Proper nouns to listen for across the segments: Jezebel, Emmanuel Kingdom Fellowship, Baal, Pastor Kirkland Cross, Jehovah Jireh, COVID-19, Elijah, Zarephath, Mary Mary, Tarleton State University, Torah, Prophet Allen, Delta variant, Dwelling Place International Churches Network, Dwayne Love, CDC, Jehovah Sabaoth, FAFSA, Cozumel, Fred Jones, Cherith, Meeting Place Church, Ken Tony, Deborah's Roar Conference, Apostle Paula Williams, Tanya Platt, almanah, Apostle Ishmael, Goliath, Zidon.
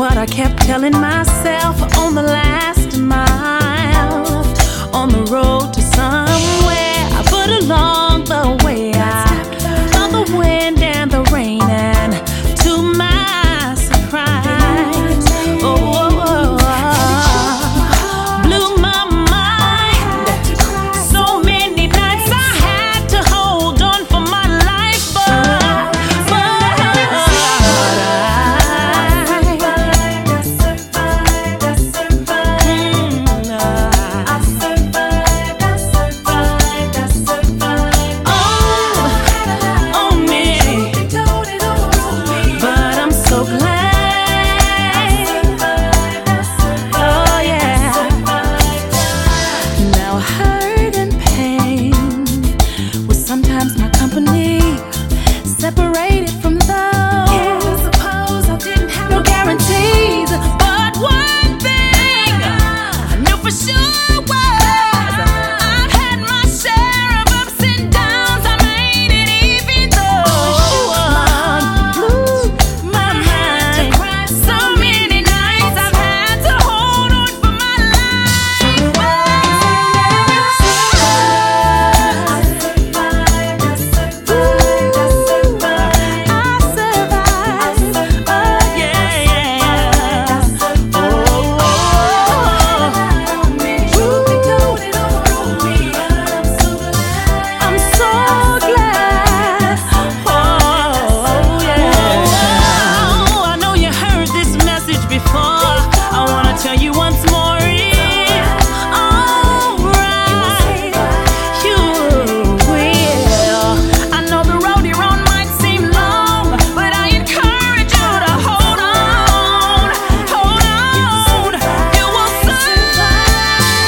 what I kept telling myself on the last mile, on the road to somewhere. But along the way, I felt the wind and the rain, and to my surprise, blew my mind. So many nights I had to hold on for my life, I survived. But I'm so glad. Oh yeah. Now hurt and pain was sometimes my company, separated from those. Suppose I didn't have no guarantees, but one thing I knew for sure was I've had my share of ups and downs. I made it even though my mind. So many nights I've had to hold on for my life. I'm so glad. I know you heard this message before. I wanna tell you once more. It's alright. You will. I know the road you're on might seem long, but I encourage you to hold on. Hold on. You will survive.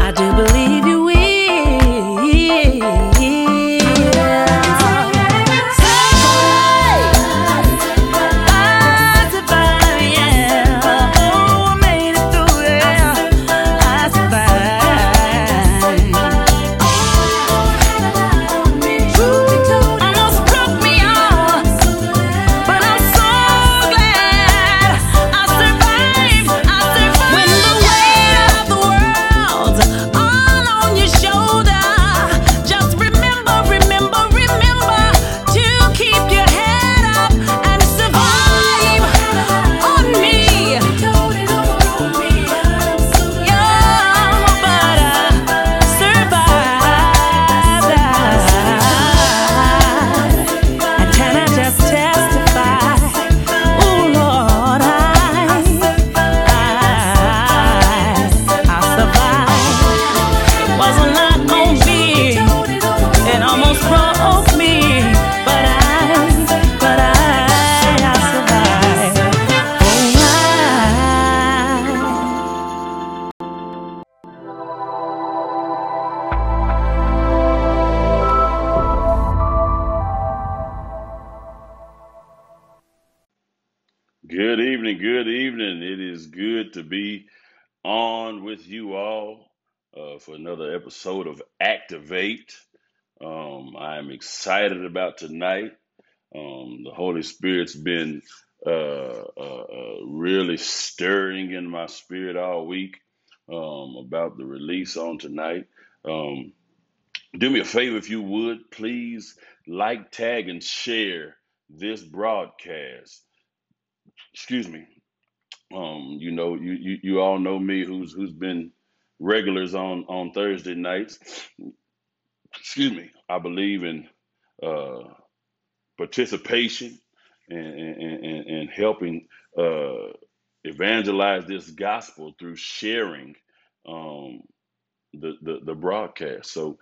I do believe you will. Oh, I made it through it. I survived. Almost broke me off, but I'm so glad I survived. I survived. When the weight of the world all on your shoulder, just remember to keep your head up and survive on me. But I survived. And can I just testify? Oh Lord, I survived. Wasn't not gonna be. It almost broke me, but I survived. Good evening, good evening. It is good to be on with you all for another episode of Activate. I'm excited about tonight. The Holy Spirit's been really stirring in my spirit all week about the release on tonight. Do me a favor if you would, please like, tag, and share this broadcast. Excuse me. You know, you all know me, who's been regulars on Thursday nights. Excuse me. I believe in participation and helping evangelize this gospel through sharing the broadcast. So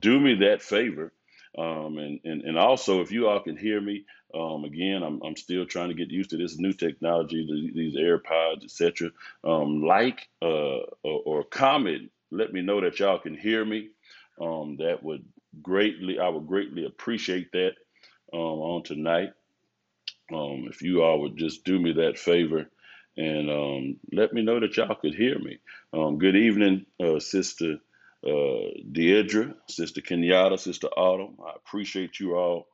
do me that favor. And also, if you all can hear me, again, I'm still trying to get used to this new technology, these AirPods, etc. Like or comment, let me know that y'all can hear me. I would greatly appreciate that on tonight. If you all would just do me that favor and let me know that y'all could hear me. Good evening, Sister Deidre, Sister Kenyatta, Sister Autumn. I appreciate you all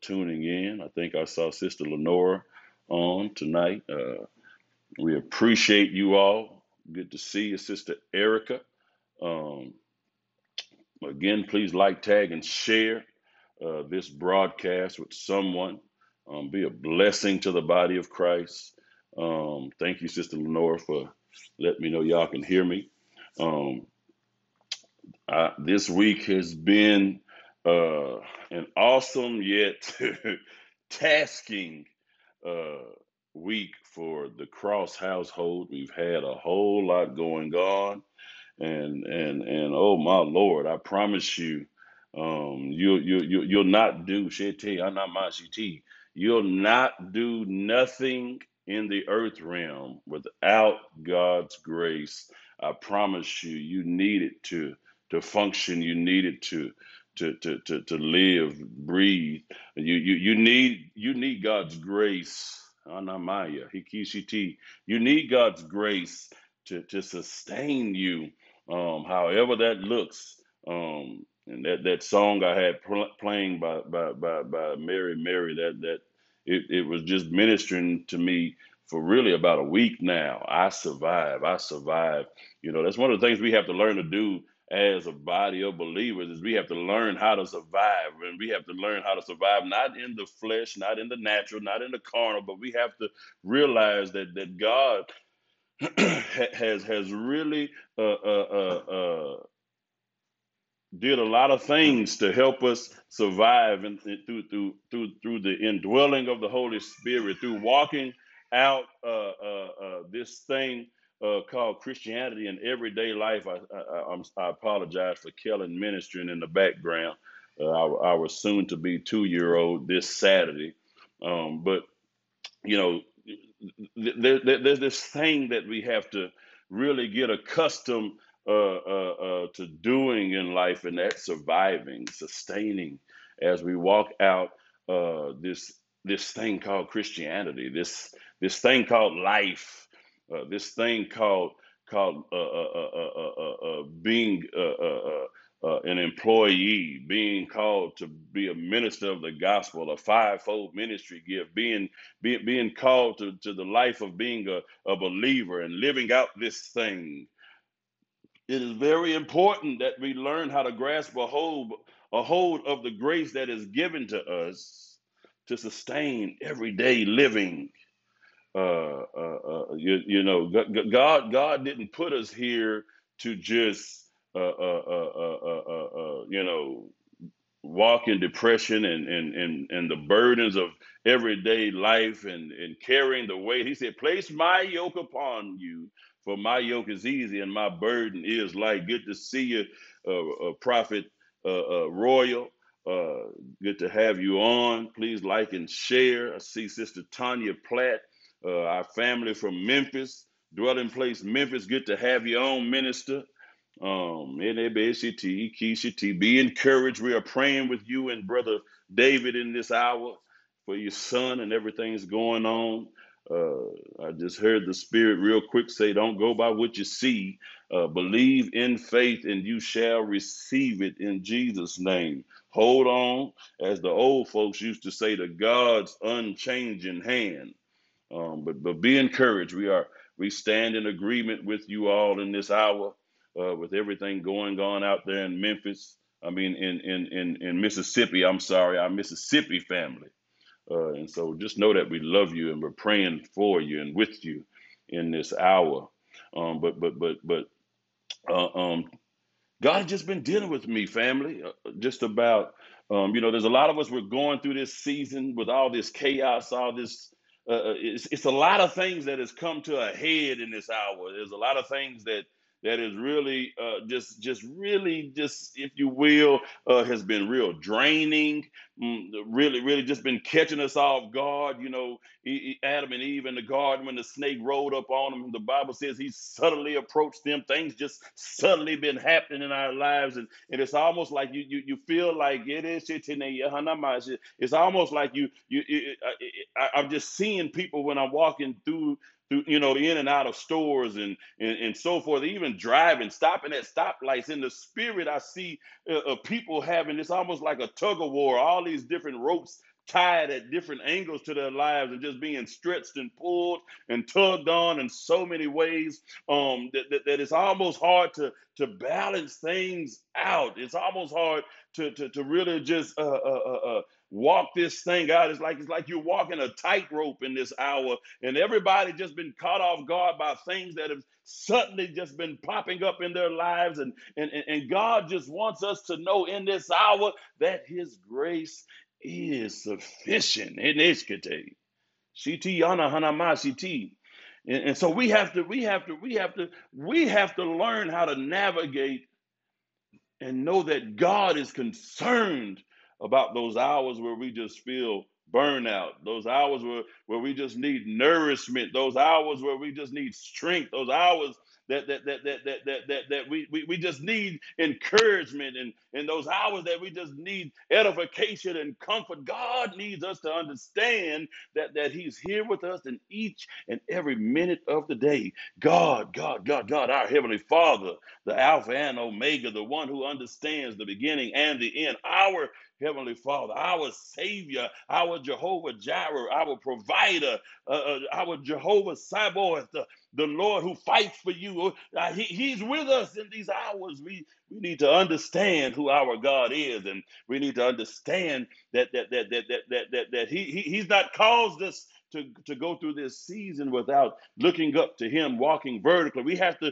tuning in. I think I saw Sister Lenora on tonight. We appreciate you all. Good to see you, Sister Erica. Again, please like, tag, and share this broadcast with someone. Be a blessing to the body of Christ. Thank you, Sister Lenora, for letting me know y'all can hear me. This week has been an awesome yet tasking week for the Cross household. We've had a whole lot going on, and oh my Lord, I promise you, you'll not do you'll not do nothing in the earth realm without God's grace. I promise you, you need it to function. You need it to live, breathe. You need God's grace. Anamaya, Hikishiti. You need God's grace to sustain you, however that looks. And that song I had playing by Mary Mary, it was just ministering to me for really about a week now. I survive. You know, that's one of the things we have to learn to do as a body of believers, is we have to learn how to survive, and we have to learn how to survive, not in the flesh, not in the natural, not in the carnal, but we have to realize that God has really did a lot of things to help us survive, and through the indwelling of the Holy Spirit, through walking out this thing called Christianity in everyday life. I apologize for Kellen ministering in the background. Our soon-to-be 2-year-old this Saturday, but you know, there's this thing that we have to really get accustomed to doing in life, and that's surviving, sustaining, as we walk out this thing called Christianity, this thing called life, this thing called being an employee, being called to be a minister of the gospel, a fivefold ministry gift, being called to the life of being a believer and living out this thing. It is very important that we learn how to grasp a hold of the grace that is given to us to sustain everyday living. God didn't put us here to just walk in depression and the burdens of everyday life and carrying the weight. He said, "Place my yoke upon you, for my yoke is easy and my burden is light." Good to see you, Prophet Royal. Good to have you on. Please like and share. I see Sister Tanya Platt, our family from Memphis, Dwelling Place Memphis. Good to have you on, Minister. Be encouraged. We are praying with you and Brother David in this hour for your son and everything's going on. I just heard the Spirit real quick say, don't go by what you see. Believe in faith and you shall receive it in Jesus' name. Hold on, as the old folks used to say, to God's unchanging hand. But be encouraged. We stand in agreement with you all in this hour, with everything going on out there in Memphis. I mean, in Mississippi, I'm sorry, our Mississippi family. And so just know that we love you and we're praying for you and with you in this hour. God has just been dealing with me, family, just about, there's a lot of us, we're going through this season with all this chaos, all this, it's a lot of things that has come to a head in this hour. There's a lot of things that is really has been real draining, really just been catching us off guard. You know, Adam and Eve in the garden, when the snake rolled up on them, the Bible says he subtly approached them. Things just suddenly been happening in our lives. And it's almost like you feel like it is. It's almost like I'm just seeing people when I'm walking through, in and out of stores and so forth, even driving, stopping at stoplights. In the spirit, I see people having, it's almost like a tug of war. All all these different ropes tied at different angles to their lives and just being stretched and pulled and tugged on in so many ways that it's almost hard to balance things out. It's almost hard to really just walk this thing out. It's like you're walking a tightrope in this hour, and everybody just been caught off guard by things that have suddenly just been popping up in their lives. And God just wants us to know in this hour that his grace is sufficient. And so we have to learn how to navigate and know that God is concerned about those hours where we just feel burnout, those hours where we just need nourishment, those hours where we just need strength, those hours that we just need encouragement, and those hours that we just need edification and comfort. God needs us to understand that he's here with us in each and every minute of the day. God, our Heavenly Father, the Alpha and Omega, the one who understands the beginning and the end, our Heavenly Father, our Savior, our Jehovah Jireh, our provider, our Jehovah Sabaoth, the Lord who fights for you. He's with us in these hours. We need to understand who our God is, and we need to understand that He's not caused us to go through this season without looking up to him, walking vertically. We have to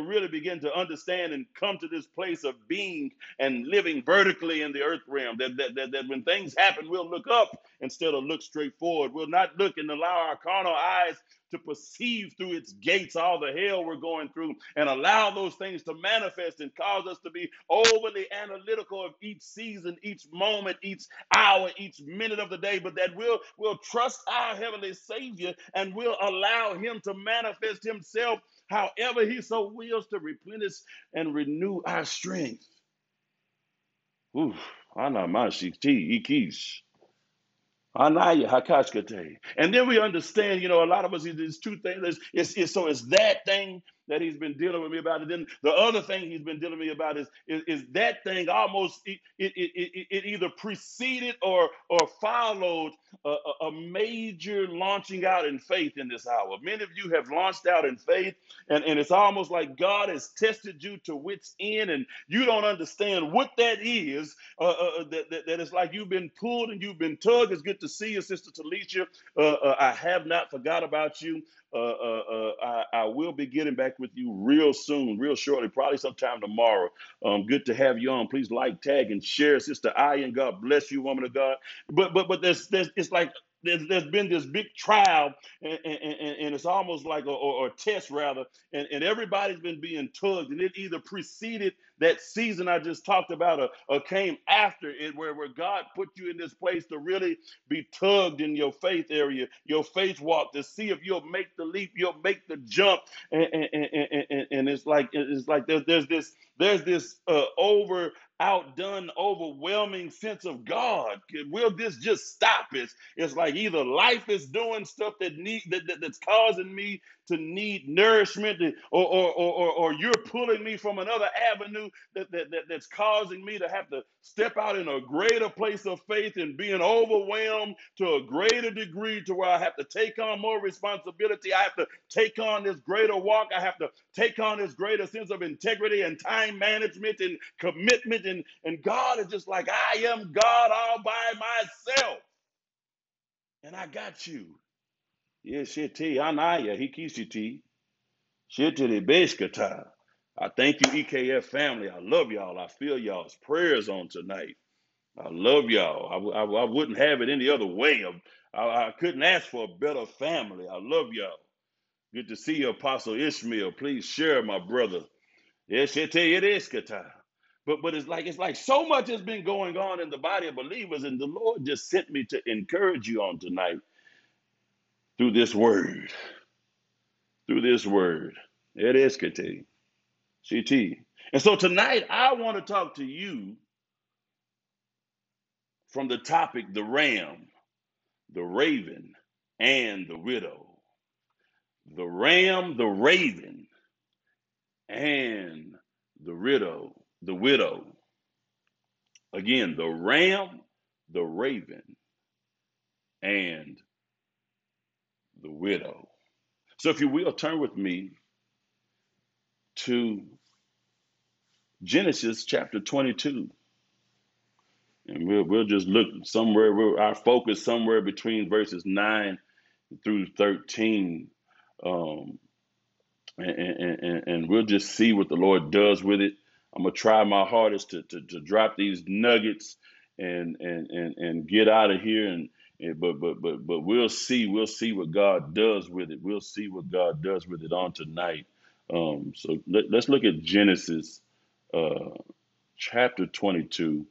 really begin to understand and come to this place of being and living vertically in the earth realm, that when things happen, we'll look up instead of look straight forward. We'll not look and allow our carnal eyes to perceive through its gates all the hell we're going through, and allow those things to manifest and cause us to be overly analytical of each season, each moment, each hour, each minute of the day, but that we'll trust our Heavenly Savior, and we'll allow him to manifest himself however he so wills to replenish and renew our strength. Oof. And then we understand, a lot of us, there's two things. It's that thing that he's been dealing with me about. And then the other thing he's been dealing with me about is that thing almost, it either preceded or followed a major launching out in faith in this hour. Many of you have launched out in faith, and it's almost like God has tested you to wits end, and you don't understand what that is, that it's like you've been pulled and you've been tugged. It's good to see you, Sister Talisha. I have not forgot about you. I will be getting back with you real shortly, probably sometime tomorrow. Good to have you on. Please like, tag, and share, Sister Ian. God bless you, woman of God. But there's been this big trial, and it's almost like a test rather, and everybody's been being tugged, and it either preceded that season I just talked about or came after it, where God put you in this place to really be tugged in your faith area, your faith walk, to see if you'll make the leap, you'll make the jump, and it's like there's this outdone, overwhelming sense of God. Will this just stop? It's like either life is doing stuff that's causing me to need nourishment, or you're pulling me from another avenue that's causing me to have to step out in a greater place of faith and being overwhelmed to a greater degree, to where I have to take on more responsibility. I have to take on this greater walk. I have to take on this greater sense of integrity and time management and commitment. And God is just like, I am God all by myself, and I got you. Yes, Anaya, Hikishiti, Shitty Beskata. I thank you, EKF family. I love y'all. I feel y'all's prayers on tonight. I love y'all. I wouldn't have it any other way. I couldn't ask for a better family. I love y'all. Good to see you, Apostle Ishmael. Please share, my brother. Yes, it is Kata. But it's like so much has been going on in the body of believers, and the Lord just sent me to encourage you on tonight through this word. It is CT. And so tonight I want to talk to you from the topic, the ram, the raven, and the widow. The ram, the raven, and the widow. Again, the ram, the raven, and the widow. So if you will, turn with me to Genesis chapter 22. And we'll just look somewhere, our focus somewhere between verses 9 through 13. And we'll just see what the Lord does with it. I'm going to try my hardest to drop these nuggets and get out of here. But we'll see what God does with it. We'll see what God does with it on tonight. So let's look at Genesis chapter 22,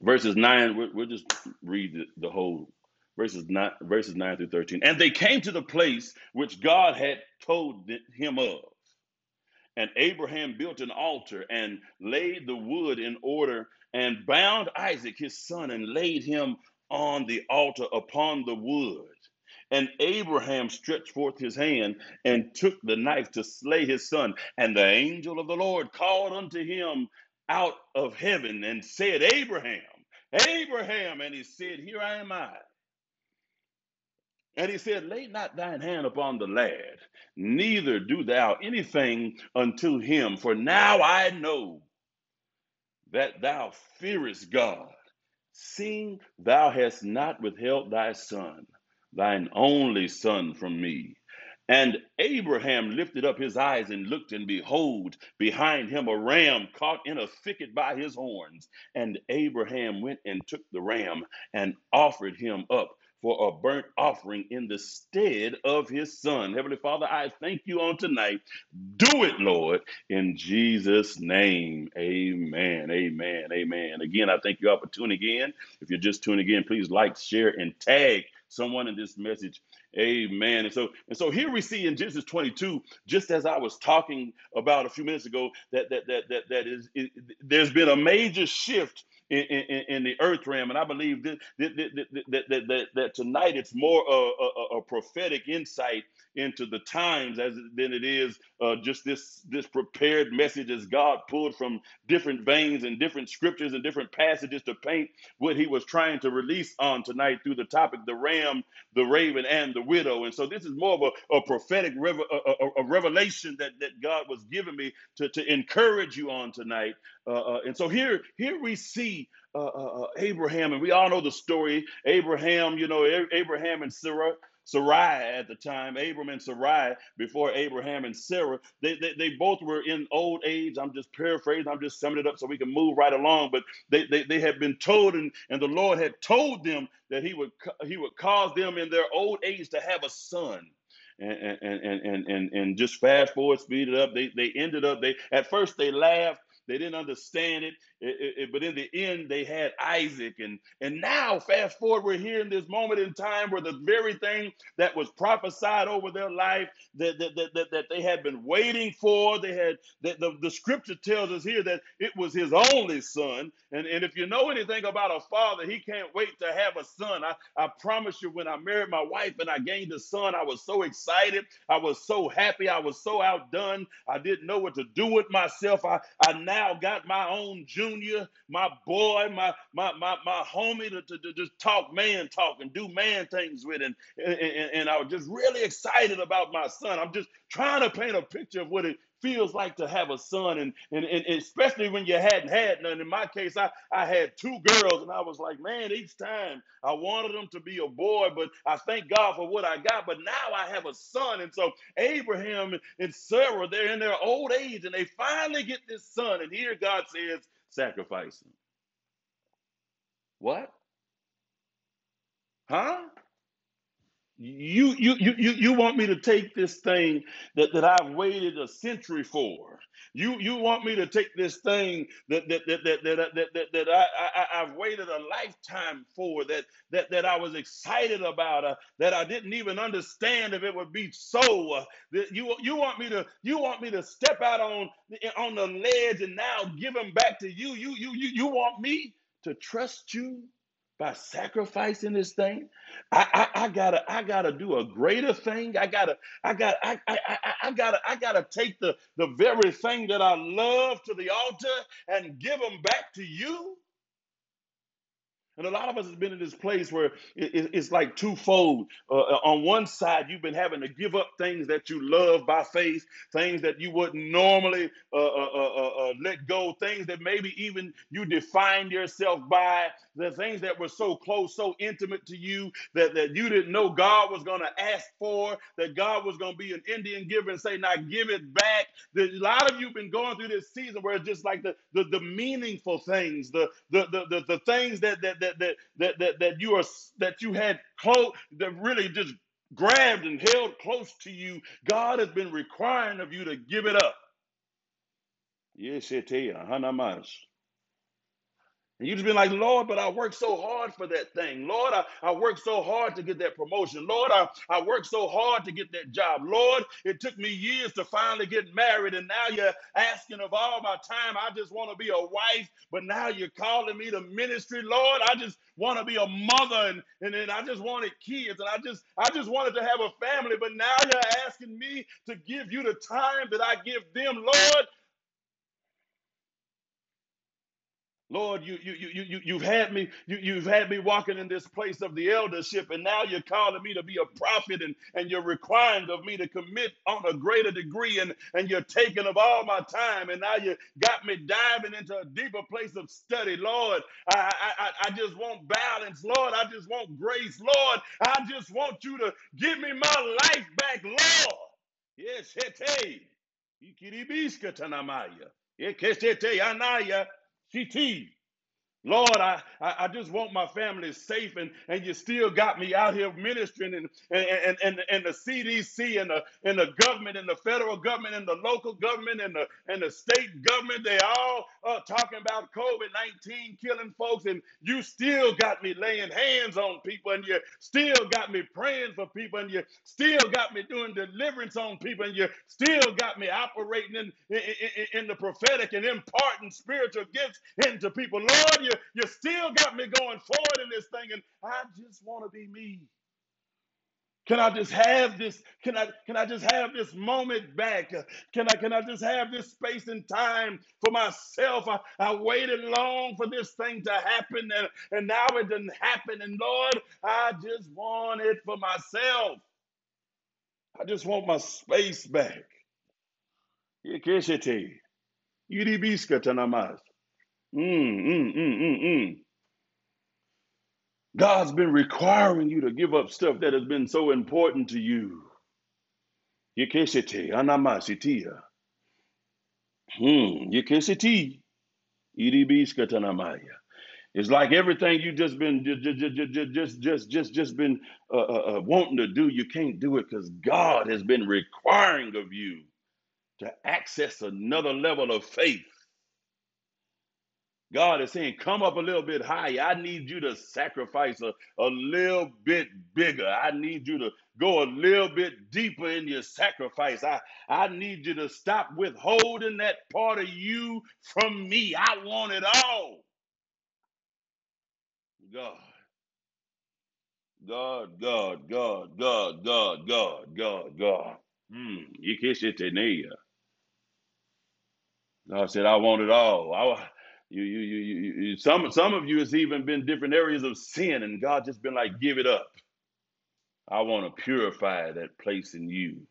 verses 9. We'll just read the whole verses 9 through 13. And they came to the place which God had told him of. And Abraham built an altar and laid the wood in order and bound Isaac, his son, and laid him on the altar upon the wood. And Abraham stretched forth his hand and took the knife to slay his son. And the angel of the Lord called unto him out of heaven and said, Abraham, Abraham. And he said, Here am I. And he said, Lay not thine hand upon the lad, neither do thou anything unto him. For now I know that thou fearest God, seeing thou hast not withheld thy son, thine only son, from me. And Abraham lifted up his eyes and looked, and behold, behind him a ram caught in a thicket by his horns. And Abraham went and took the ram and offered him up for a burnt offering in the stead of his son. Heavenly Father, I thank you on tonight. Do it, Lord, in Jesus' name. Amen, amen, amen. Again, I thank you all for tuning in. If you're just tuning in, please like, share, and tag someone in this message. Amen. And so here we see in Genesis 22, just as I was talking about a few minutes ago, that there's been a major shift in the earth realm, and I believe that tonight it's more a prophetic insight into the times than it is just this prepared message as God pulled from different veins and different scriptures and different passages to paint what he was trying to release on tonight through the topic, the ram, the raven, and the widow. And so this is more of a prophetic revelation that God was giving me to encourage you on tonight. And so here we see Abraham, and we all know the story. Abraham, you know, Abraham and Sarai at the time, Abram and Sarai, before Abraham and Sarah, they both were in old age. I'm just paraphrasing. I'm just summing it up so we can move right along. But they had been told, and the Lord had told them that he would cause them in their old age to have a son. And just fast forward, speed it up. They ended up. At first they laughed. They didn't understand it, but in the end, they had Isaac. And now, fast forward, we're here in this moment in time where the very thing that was prophesied over their life, that they had been waiting for, the scripture tells us here that it was his only son. And if you know anything about a father, he can't wait to have a son. I promise you, when I married my wife and I gained a son, I was so excited. I was so happy. I was so outdone. I didn't know what to do with myself. I now got my own junior, my boy, my homie to just talk man talk and do man things with. And I was just really excited about my son. I'm just trying to paint a picture of what it feels like to have a son, and especially when you hadn't had none. In my case, I had two girls, and I was like, man, each time I wanted them to be a boy, but I thank God for what I got. But now I have a son. And so Abraham and Sarah, they're in their old age, and they finally get this son. And here God says, sacrifice him. What? Huh? You want me to take this thing that I've waited a century for? You want me to take this thing that I've waited a lifetime for, that I was excited about, that I didn't even understand if it would be so. That you want me to step out on the ledge and now give him back to you? You want me to trust you by sacrificing this thing? I gotta do a greater thing. I gotta take the very thing that I love to the altar and give them back to you. And a lot of us have been in this place where it's like twofold. On one side, you've been having to give up things that you love by faith, things that you wouldn't normally let go, things that maybe even you defined yourself by, the things that were so close, so intimate to you that you didn't know God was going to ask for, that God was going to be an Indian giver and say, now give it back. A lot of you have been going through this season where it's just like the meaningful things, the things that you had close, that really just grabbed and held close to you, God has been requiring of you to give it up. Yes, it is. And you've just been like, Lord, but I worked so hard for that thing. Lord, I worked so hard to get that promotion. Lord, I worked so hard to get that job. Lord, it took me years to finally get married, and now you're asking of all my time. I just want to be a wife, but now you're calling me to ministry. Lord, I just want to be a mother, and then I just wanted kids, and I just wanted to have a family, but now you're asking me to give you the time that I give them, Lord. Lord, you've had me walking in this place of the eldership, and now you're calling me to be a prophet, and you're requiring of me to commit on a greater degree, and you're taking of all my time, and now you got me diving into a deeper place of study. Lord, I just want balance. Lord, I just want grace. Lord, I just want you to give me my life back, Lord. Yes, hete. Ikiribishka tanamaya. Ekesete anaya. T.T., Lord, I just want my family safe, and you still got me out here ministering, and the CDC and the government and the federal government and the local government and the state government, they all are talking about COVID-19 killing folks, and you still got me laying hands on people, and you still got me praying for people, and you still got me doing deliverance on people, and you still got me operating in the prophetic and imparting spiritual gifts into people. Lord, you still got me going forward in this thing, and I just want to be me. Can I just have this? Can I just have this moment back? Can I just have this space and time for myself? I waited long for this thing to happen, and now it didn't happen. And Lord, I just want it for myself. I just want my space back. God's been requiring you to give up stuff that has been so important to you. It's like everything you just been wanting to do, you can't do it because God has been requiring of you to access another level of faith. God is saying, come up a little bit higher. I need you to sacrifice a little bit bigger. I need you to go a little bit deeper in your sacrifice. I need you to stop withholding that part of you from me. I want it all. God. You kiss it in here. God said, I want it all. Some of you has even been different areas of sin, and God just been like, give it up. I want to purify that place in you.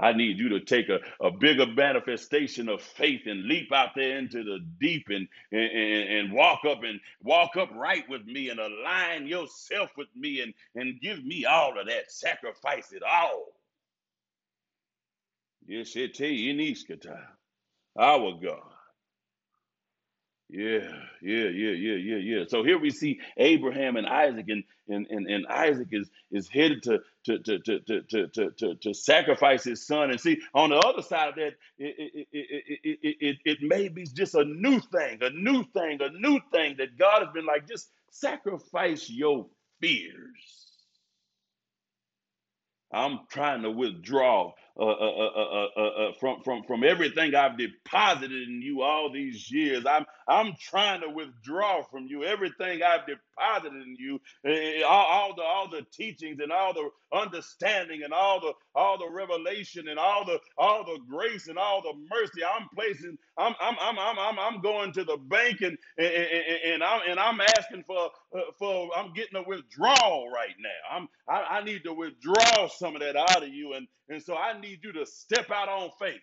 I need you to take a bigger manifestation of faith and leap out there into the deep and walk up right with me and align yourself with me and give me all of that. Sacrifice it all. Yes, it is our God. Yeah. So here we see Abraham and Isaac, and Isaac is headed to sacrifice his son. And see, on the other side of that, it may be just a new thing that God has been like, just sacrifice your fears. I'm trying to withdraw from everything I've deposited in you all these years. I'm trying to withdraw from you everything I've deposited in you, all the teachings and all the understanding and all the revelation and all the grace and all the mercy. I'm going to the bank and I'm asking for I'm getting a withdrawal right now. I need to withdraw some of that out of you, and so I need you to step out on faith.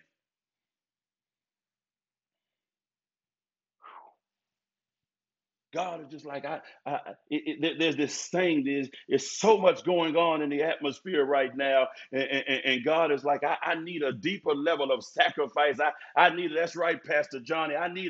God is just like, there's this thing, there's so much going on in the atmosphere right now. And God is like, I need a deeper level of sacrifice. I need, that's right, Pastor Johnny, I need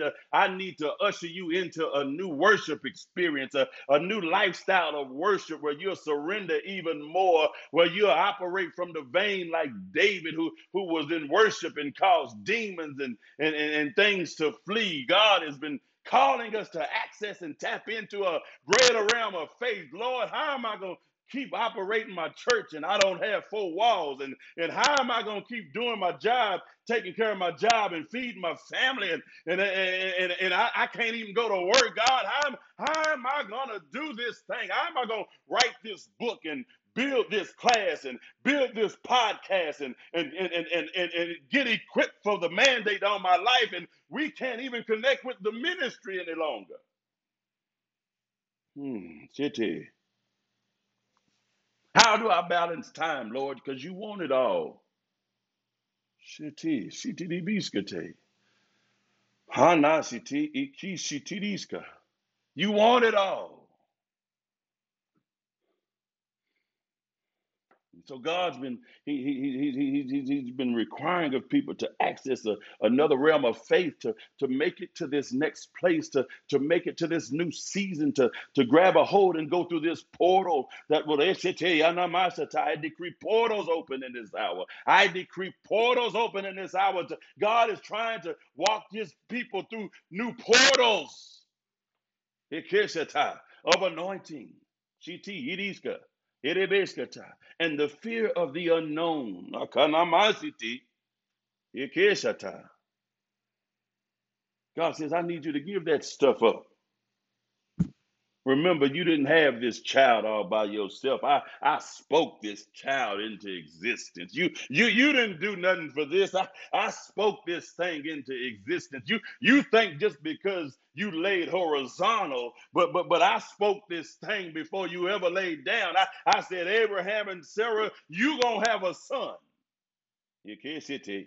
to usher you into a new worship experience, a new lifestyle of worship where you'll surrender even more, where you'll operate from the vein like David, who was in worship and caused demons and things to flee. God has been calling us to access and tap into a greater realm of faith. Lord, how am I going to keep operating my church and I don't have four walls? And how am I going to keep doing my job, taking care of my job and feeding my family? And I can't even go to work. God, how am I going to do this thing? How am I going to write this book and build this class and build this podcast and get equipped for the mandate on my life, and we can't even connect with the ministry any longer? City. How do I balance time, Lord? Because you want it all. City, city di biscate. Hana city, iki city diska. You want it all. So God's been he's been requiring of people to access another realm of faith, to make it to this next place, to make it to this new season, to grab a hold and go through this portal that will. I decree portals open in this hour. I decree portals open in this hour. God is trying to walk his people through new portals of anointing. And the fear of the unknown. God says, I need you to give that stuff up. Remember, you didn't have this child all by yourself. I spoke this child into existence. You didn't do nothing for this. I spoke this thing into existence. You think just because you laid horizontal, but I spoke this thing before you ever laid down. I said, Abraham and Sarah, you gonna have a son. You can't sit there.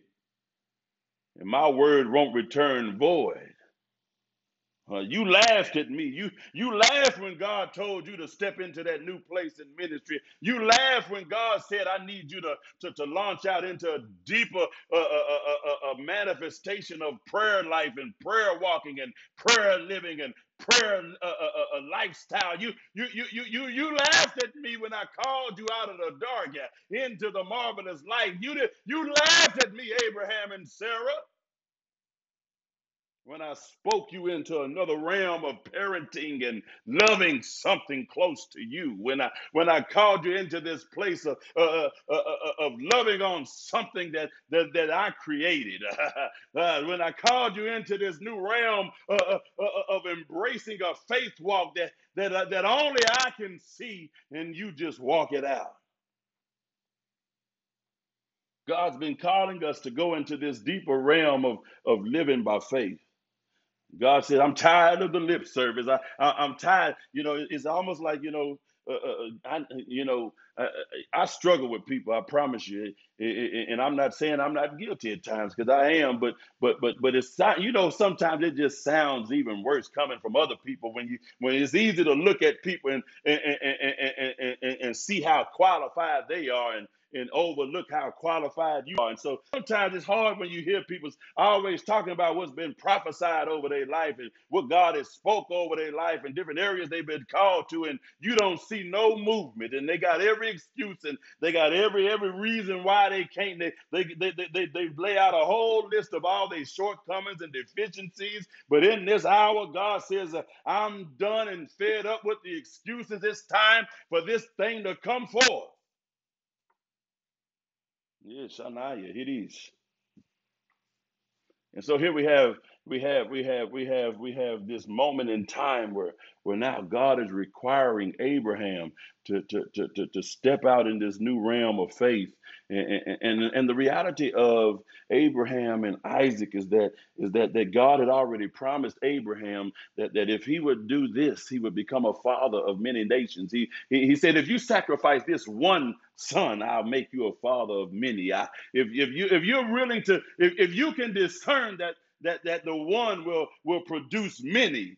And my word won't return void. You laughed at me. You laughed when God told you to step into that new place in ministry. You laughed when God said, I need you to launch out into a deeper manifestation of prayer life and prayer walking and prayer living and prayer lifestyle. You laughed at me when I called you out of the dark into the marvelous light. You laughed at me, Abraham and Sarah, when I spoke you into another realm of parenting and loving something close to you, when I called you into this place of loving on something that I created, when I called you into this new realm of embracing a faith walk that only I can see, and you just walk it out. God's been calling us to go into this deeper realm of living by faith. God said, I'm tired of the lip service. I'm tired. You know, it's almost like, you know, I struggle with people, I promise you. And I'm not saying I'm not guilty at times, because I am, but it's, you know, sometimes it just sounds even worse coming from other people when it's easy to look at people and see how qualified they are and overlook how qualified you are. And so sometimes it's hard when you hear people always talking about what's been prophesied over their life and what God has spoke over their life and different areas they've been called to, and you don't see no movement, and they got every excuse and they got every reason why they can't. They lay out a whole list of all their shortcomings and deficiencies, but in this hour, God says, I'm done and fed up with the excuses. It's time for this thing to come forth. Yes, Anaya, it is. And so here we have this moment in time where now God is requiring Abraham to step out in this new realm of faith. And the reality of Abraham and Isaac is that God had already promised Abraham that if he would do this, he would become a father of many nations. He said, if you sacrifice this one son, I'll make you a father of many. If you can discern that the one will produce many.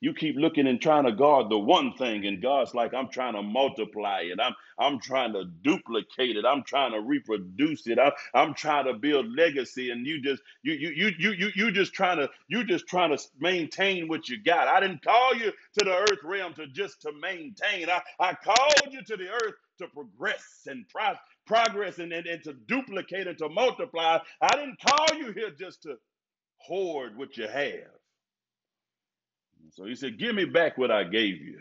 You keep looking and trying to guard the one thing, and God's like, I'm trying to multiply it. I'm trying to duplicate it. I'm trying to reproduce it. I'm trying to build legacy, and you just trying to maintain what you got. I didn't call you to the earth realm to maintain. I called you to the earth to progress and progress and to duplicate and to multiply. I didn't call you here just to hoard what you have. So he said, give me back what I gave you.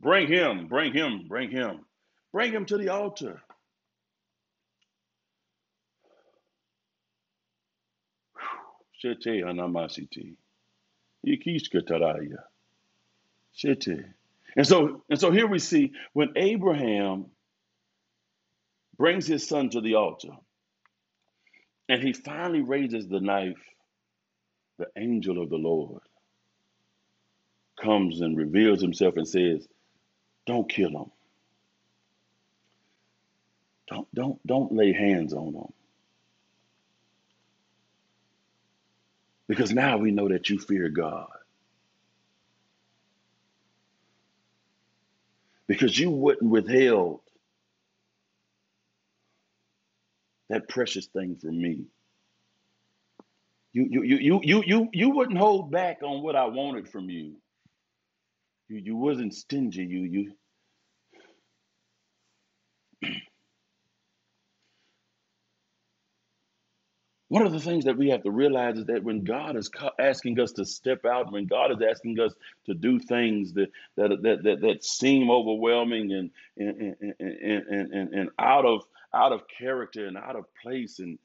Bring him to the altar. And so here we see when Abraham brings his son to the altar and he finally raises the knife, the angel of the Lord comes and reveals himself and says, don't kill him. Don't lay hands on him. Because now we know that you fear God. Because you wouldn't withhold that precious thing from me. You wouldn't hold back on what I wanted from you. You wasn't stingy. One of the things that we have to realize is that when God is asking us to step out, when God is asking us to do things that seem overwhelming and out of character and out of place and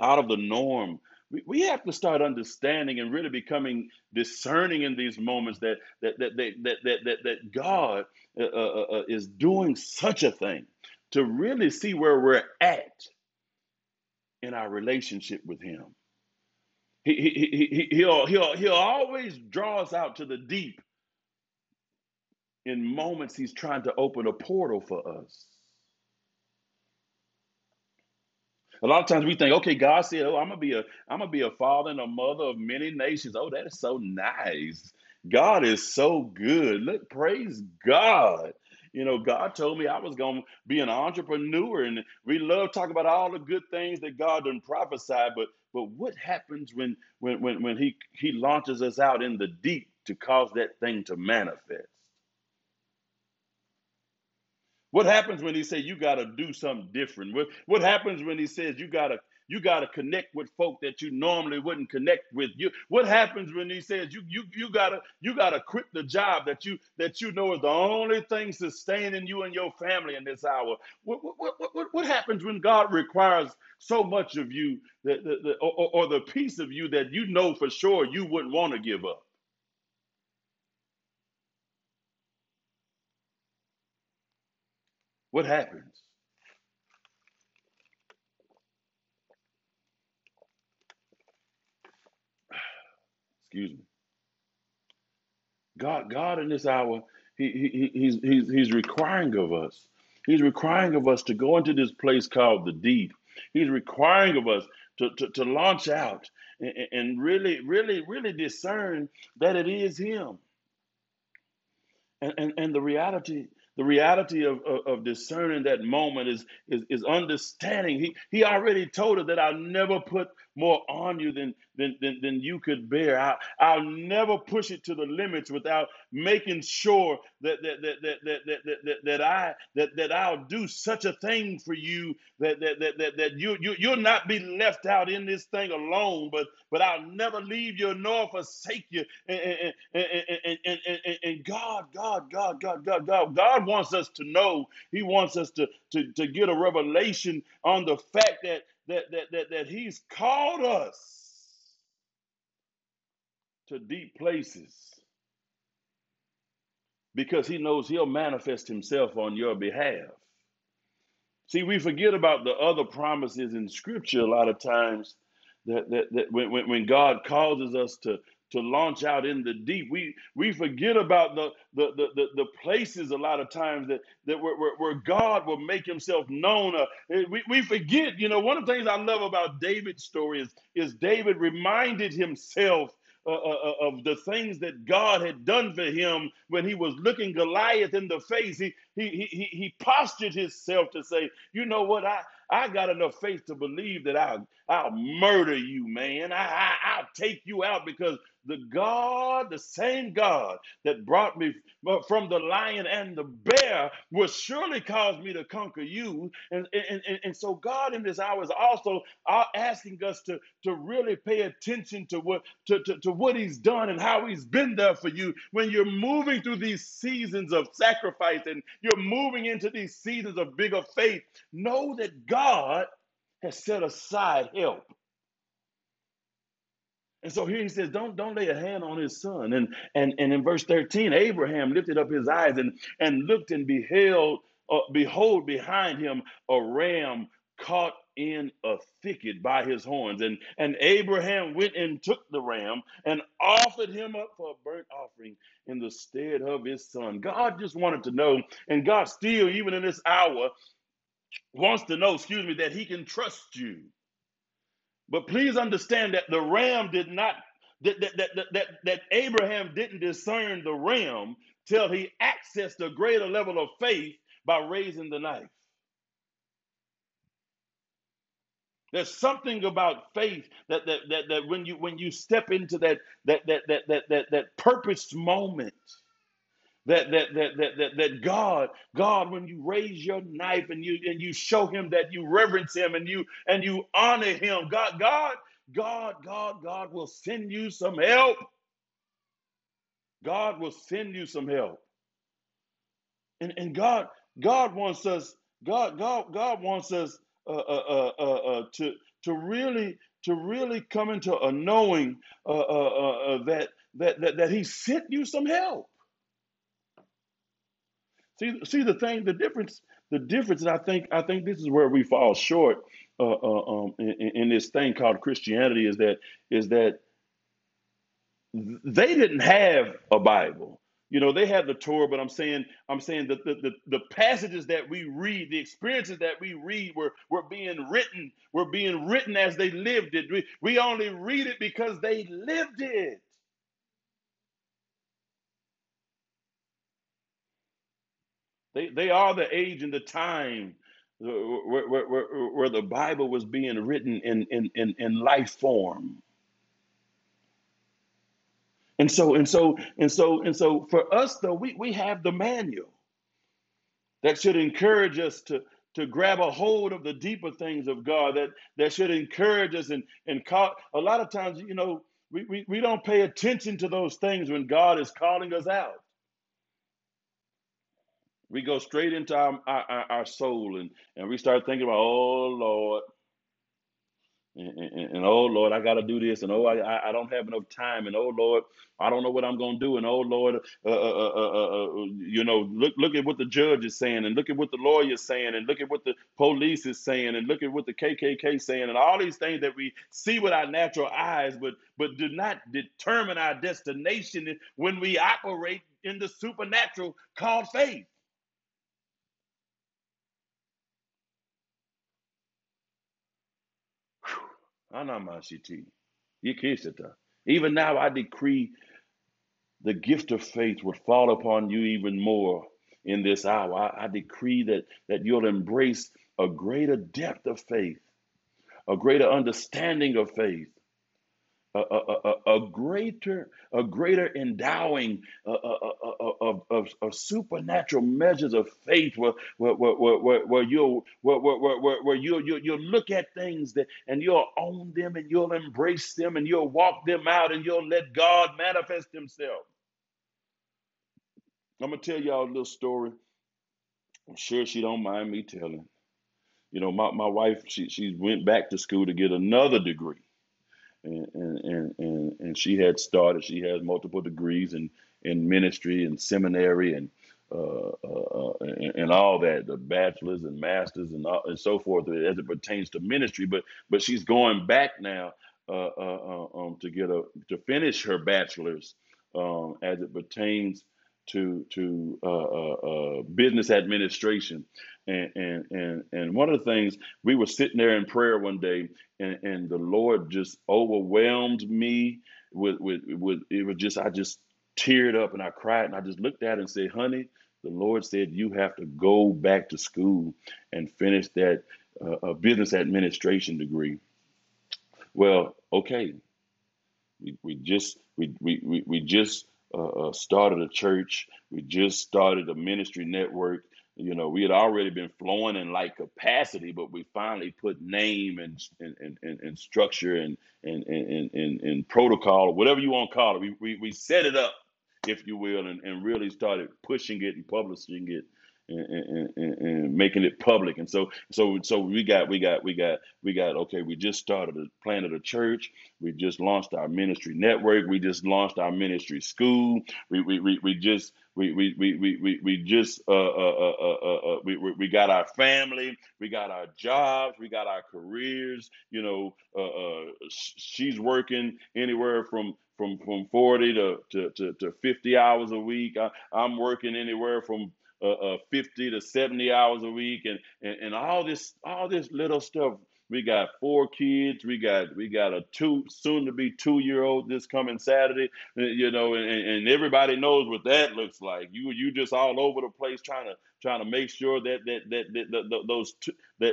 out of the norm. We have to start understanding and really becoming discerning in these moments that God is doing such a thing to really see where we're at in our relationship with Him. He'll always draw us out to the deep in moments He's trying to open a portal for us. A lot of times we think, okay, God said, oh, I'm gonna be a father and a mother of many nations. Oh, that is so nice. God is so good. Look, praise God. You know, God told me I was gonna be an entrepreneur, and we love talking about all the good things that God done prophesied. But what happens when He launches us out in the deep to cause that thing to manifest? What happens when He says you got to do something different? What happens when He says you got to connect with folk that you normally wouldn't connect with? What happens when He says you got to quit the job that you know is the only thing sustaining you and your family in this hour? What happens when God requires so much of you or the piece of you that you know for sure you wouldn't want to give up? What happens? Excuse me. God in this hour, He's requiring of us. He's requiring of us to go into this place called the deep. He's requiring of us to launch out and really discern that it is Him. And the reality of discerning that moment is understanding. He already told her that I'll never put more on you than you could bear. I'll never push it to the limits without making sure that I'll do such a thing for you that you'll not be left out in this thing alone, but I'll never leave you nor forsake you. And God wants us to know. He wants us to get a revelation on the fact that He's called us to deep places, because He knows He'll manifest Himself on your behalf. See, we forget about the other promises in Scripture a lot of times, that when God causes us to launch out in the deep, we forget about the places a lot of times where God will make Himself known. We forget, one of the things I love about David's story is David reminded himself of the things that God had done for him when he was looking Goliath in the face. He postured himself to say, you know what, I got enough faith to believe that I'll murder you, man. I'll take you out, because the same God that brought me from the lion and the bear will surely cause me to conquer you. And so God in this hour is also asking us to really pay attention to what He's done and how He's been there for you. When you're moving through these seasons of sacrifice and you're moving into these seasons of bigger faith, know that God has set aside help. And so here He says, don't lay a hand on His son. And in verse 13, Abraham lifted up his eyes and looked, and behold behind him a ram caught in a thicket by his horns. And Abraham went and took the ram and offered him up for a burnt offering in the stead of his son. God just wanted to know, and God still, even in this hour, wants to know, that He can trust you. But please understand that the ram did not, that Abraham didn't discern the ram till he accessed a greater level of faith by raising the knife. There's something about faith that when you step into that purpose moment, that God, when you raise your knife and you show Him that you reverence Him and you honor Him, God will send you some help. God will send you some help. And God wants us to really come into a knowing that He sent you some help. See the difference, and I think this is where we fall short in this thing called Christianity, is that they didn't have a Bible. They had the Torah, but I'm saying that the passages that we read, the experiences that we read were being written as they lived it. We only read it because they lived it. They are the age and the time where the Bible was being written in life form. And so for us, though, we have the manual that should encourage us to grab a hold of the deeper things of God, that should encourage us and call. A lot of times, we don't pay attention to those things when God is calling us out. We go straight into our soul and we start thinking about, oh, Lord, and oh, Lord, I got to do this, and oh, I don't have enough time, and oh, Lord, I don't know what I'm going to do, and oh, Lord, look at what the judge is saying, and look at what the lawyer is saying, and look at what the police is saying, and look at what the KKK is saying, and all these things that we see with our natural eyes, but do not determine our destination when we operate in the supernatural called faith. Even now I decree the gift of faith will fall upon you even more in this hour. I decree that you'll embrace a greater depth of faith, a greater understanding of faith, a greater endowing of supernatural measures of faith, where you'll look at things that, and you'll own them, and you'll embrace them, and you'll walk them out, and you'll let God manifest himself. I'm going to tell y'all a little story. I'm sure she don't mind me telling. You know, my wife, she went back to school to get another degree. And she had started, she has multiple degrees in ministry and seminary and all that, the bachelor's and master's and so forth as it pertains to ministry. But she's going back now to finish her bachelor's as it pertains to business administration. And one of the things, we were sitting there in prayer one day, and the Lord just overwhelmed me with it was just, I just teared up and I cried, and I just looked at it and said, honey, the Lord said, you have to go back to school and finish that business administration degree. Well, okay. We just started a church. We just started a ministry network. You know, we had already been flowing in like capacity, but we finally put name and structure and protocol, or whatever you want to call it. We set it up, if you will, and really started pushing it and publishing it and making it public. And so we got okay, we just planted a church, we just launched our ministry network, we just launched our ministry school, we got our family, we got our jobs, we got our careers. You know, she's working anywhere from 40 to 50 hours a week. I'm working anywhere from 50 to 70 hours a week, and all this little stuff. We got 4 kids. We got a soon to be 2-year-old this coming Saturday. You know, and everybody knows what that looks like. You just all over the place trying to make sure that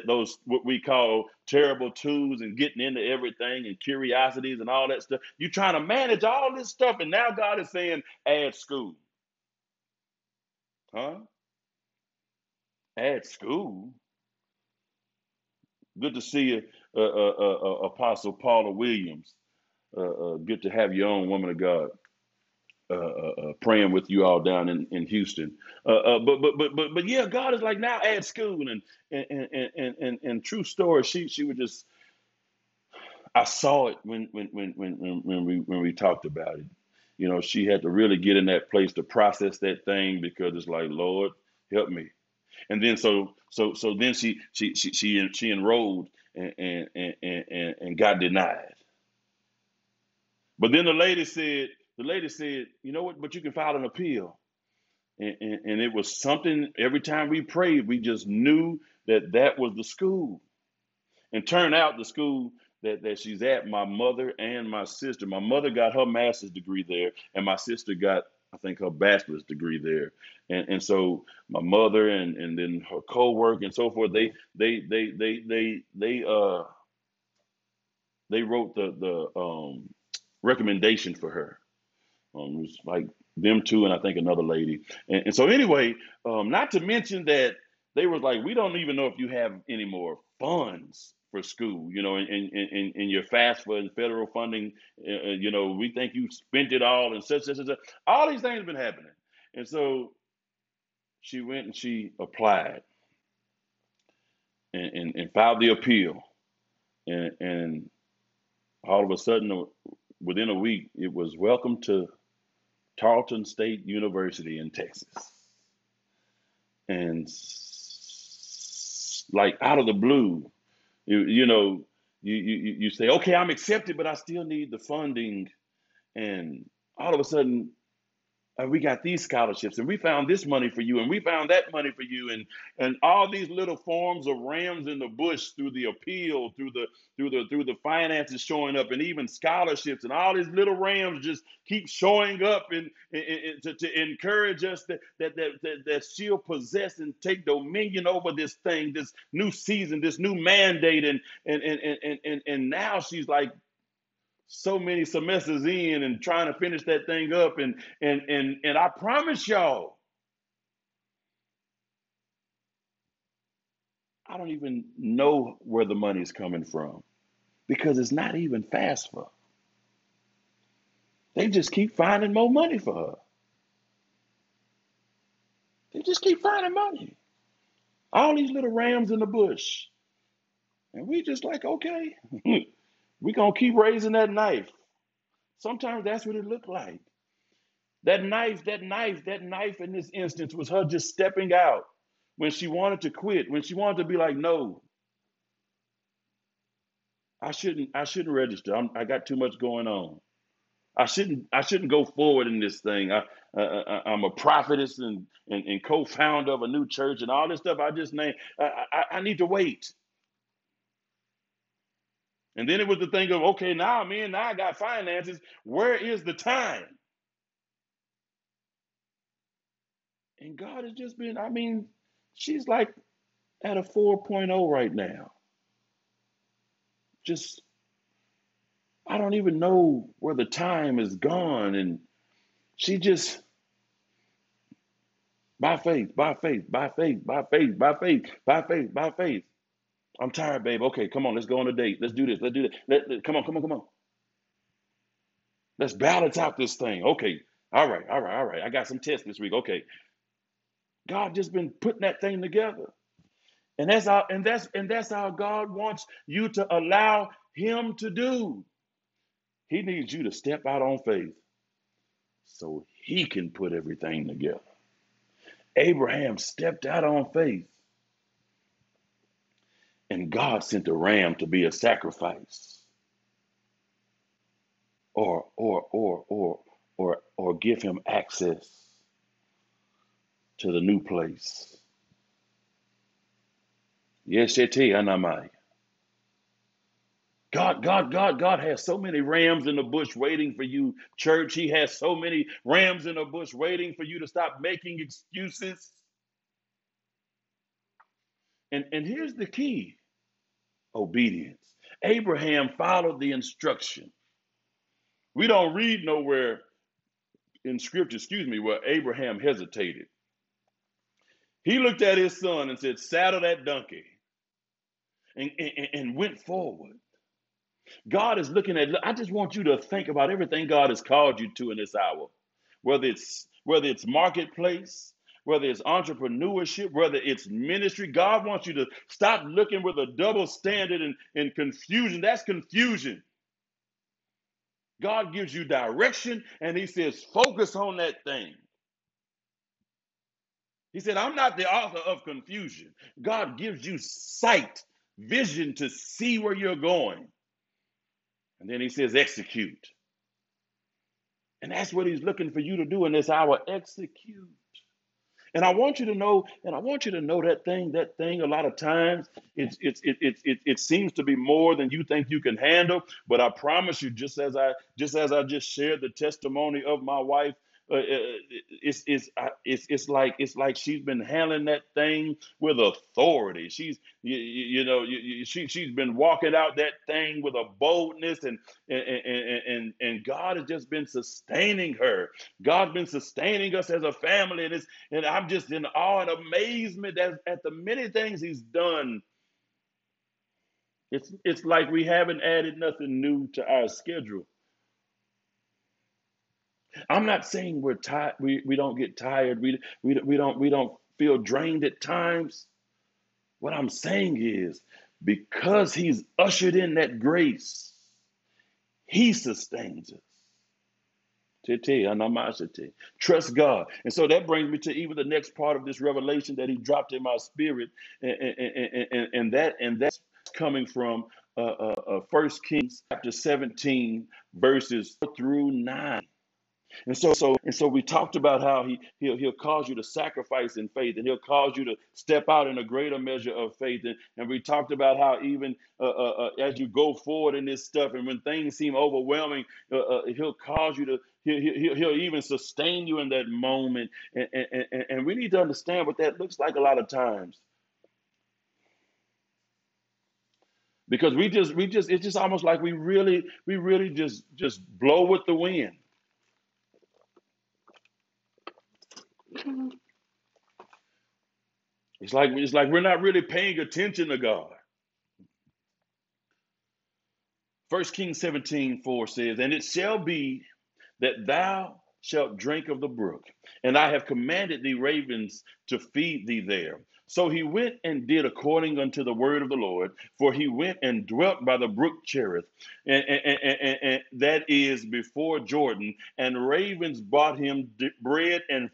those what we call terrible twos and getting into everything and curiosities and all that stuff. You're trying to manage all this stuff, and now God is saying, add school, huh? At school. Good to see you, Apostle Paula Williams. Good to have your own woman of God praying with you all down in Houston. But yeah, God is like, now at school, and true story. She would just. I saw it when we talked about it. You know, she had to really get in that place to process that thing, because it's like, Lord, help me. And then so then she enrolled and got denied. But then the lady said, you know what, but you can file an appeal. And it was something, every time we prayed, we just knew that was the school. And turned out the school that she's at, my mother and my sister. My mother got her master's degree there, and my sister got, I think, her bachelor's degree there. And so my mother and then her co-work and so forth, they wrote the recommendation for her. It was like them two and I think another lady. And so anyway, not to mention that they were like, we don't even know if you have any more funds for school, you know, and your FAFSA and federal funding, you know, we think you spent it all, and such. All these things have been happening. And so she went and she applied and filed the appeal. And all of a sudden, within a week, it was welcome to Tarleton State University in Texas. And like out of the blue, you say, okay, I'm accepted, but I still need the funding. And all of a sudden, we got these scholarships, and we found this money for you, and we found that money for you, and all these little forms of rams in the bush through the appeal, through the finances showing up, and even scholarships, and all these little rams just keep showing up and to encourage us that she'll possess and take dominion over this thing, this new season, this new mandate, and now she's like, so many semesters in and trying to finish that thing up. And I promise y'all, I don't even know where the money is coming from, because it's not even FAFSA. They just keep finding more money for her. They just keep finding money. All these little rams in the bush. And we just like, okay. We're going to keep raising that knife. Sometimes that's what it looked like. That knife in this instance was her just stepping out when she wanted to quit, when she wanted to be like, no, I shouldn't register. I got too much going on. I shouldn't go forward in this thing. I'm a prophetess and co-founder of a new church and all this stuff I just named. I need to wait. And then it was the thing of, okay, now I got finances. Where is the time? And God has just been, she's like at a 4.0 right now. Just, I don't even know where the time is gone. And she just, by faith. I'm tired, babe. Okay, come on. Let's go on a date. Let's do this. Let's do that. Come on. Let's balance out this thing. Okay. All right. I got some tests this week. Okay. God just been putting that thing together. And that's how God wants you to allow him to do. He needs you to step out on faith so he can put everything together. Abraham stepped out on faith. And God sent a ram to be a sacrifice, or give him access to the new place. Yes, God has so many rams in the bush waiting for you, church. He has so many rams in the bush waiting for you to stop making excuses. And here's the key. Obedience. Abraham followed the instruction. We don't read nowhere in scripture, where Abraham hesitated. He looked at his son and said, saddle that donkey, and went forward. God is looking at, I just want you to think about everything God has called you to in this hour, whether it's marketplace, whether it's entrepreneurship, whether it's ministry. God wants you to stop looking with a double standard and confusion. That's confusion. God gives you direction, and he says, focus on that thing. He said, I'm not the author of confusion. God gives you sight, vision to see where you're going. And then he says, execute. And that's what he's looking for you to do in this hour, execute. And I want you to know, that thing. A lot of times, it seems to be more than you think you can handle. But I promise you, just as I shared the testimony of my wife, it's like she's been handling that thing with authority. She's been walking out that thing with a boldness, and God has just been sustaining her. God's been sustaining us as a family, and I'm just in awe and amazement at the many things he's done. It's like we haven't added nothing new to our schedule. I'm not saying we're tired. We don't get tired. We don't feel drained at times. What I'm saying is, because he's ushered in that grace, he sustains us. Trust God. And so that brings me to even the next part of this revelation that he dropped in my spirit, and that's coming from 1 Kings chapter 17 verses 4 through 9. And so we talked about how he'll cause you to sacrifice in faith, and he'll cause you to step out in a greater measure of faith. And we talked about how even as you go forward in this stuff, and when things seem overwhelming, he'll cause you to, he'll even sustain you in that moment. And we need to understand what that looks like a lot of times. Because it's just almost like we really just blow with the wind. It's like we're not really paying attention to God. 1 Kings 17:4 says, "And it shall be that thou shalt drink of the brook, and I have commanded thee ravens to feed thee there." So he went and did according unto the word of the Lord, for he went and dwelt by the brook Cherith, and that is before Jordan. And ravens brought him bread and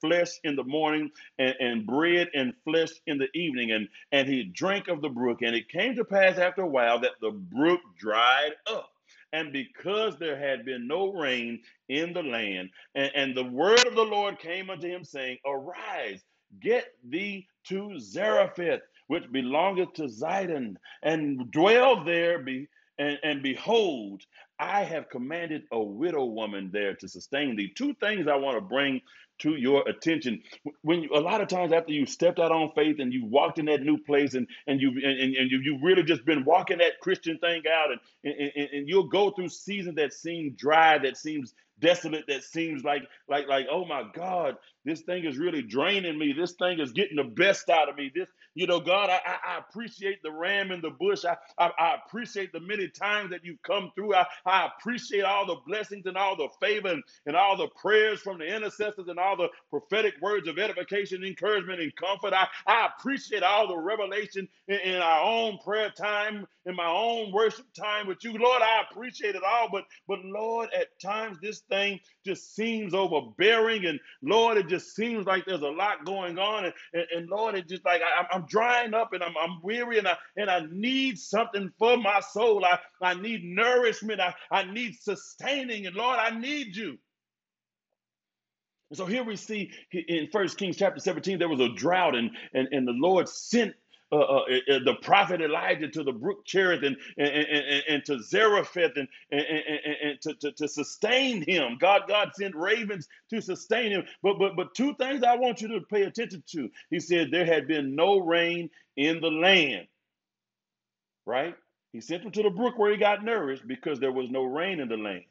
flesh in the morning, and bread and flesh in the evening. And he drank of the brook. And it came to pass after a while that the brook dried up, and because there had been no rain in the land. And the word of the Lord came unto him, saying, "Arise, get thee to Zarephath, which belongeth to Zidon, and dwell there, and behold, I have commanded a widow woman there to sustain thee." Two things I want to bring to your attention. When a lot of times after you stepped out on faith and you walked in that new place, and you've really just been walking that Christian thing out, and you'll go through seasons that seem dry, that seems desolate, that seems like oh my God, this thing is really draining me. This thing is getting the best out of me. This, you know, God, I appreciate the ram in the bush. I appreciate the many times that you've come through. I appreciate all the blessings and all the favor and all the prayers from the intercessors and all the prophetic words of edification, encouragement, and comfort. I appreciate all the revelation in our own prayer time, in my own worship time with you. Lord, I appreciate it all. But Lord, at times this thing just seems overbearing, and Lord, it just seems like there's a lot going on, and Lord, it's just like I'm drying up, and I'm weary, and I need something for my soul. I need nourishment. I need sustaining, and Lord, I need you. And so here we see in 1 Kings chapter 17, there was a drought, and the Lord sent the prophet Elijah to the brook Cherith and to Zarephath and to sustain him. God sent ravens to sustain him. But two things I want you to pay attention to. He said there had been no rain in the land, right? He sent him to the brook where he got nourished because there was no rain in the land.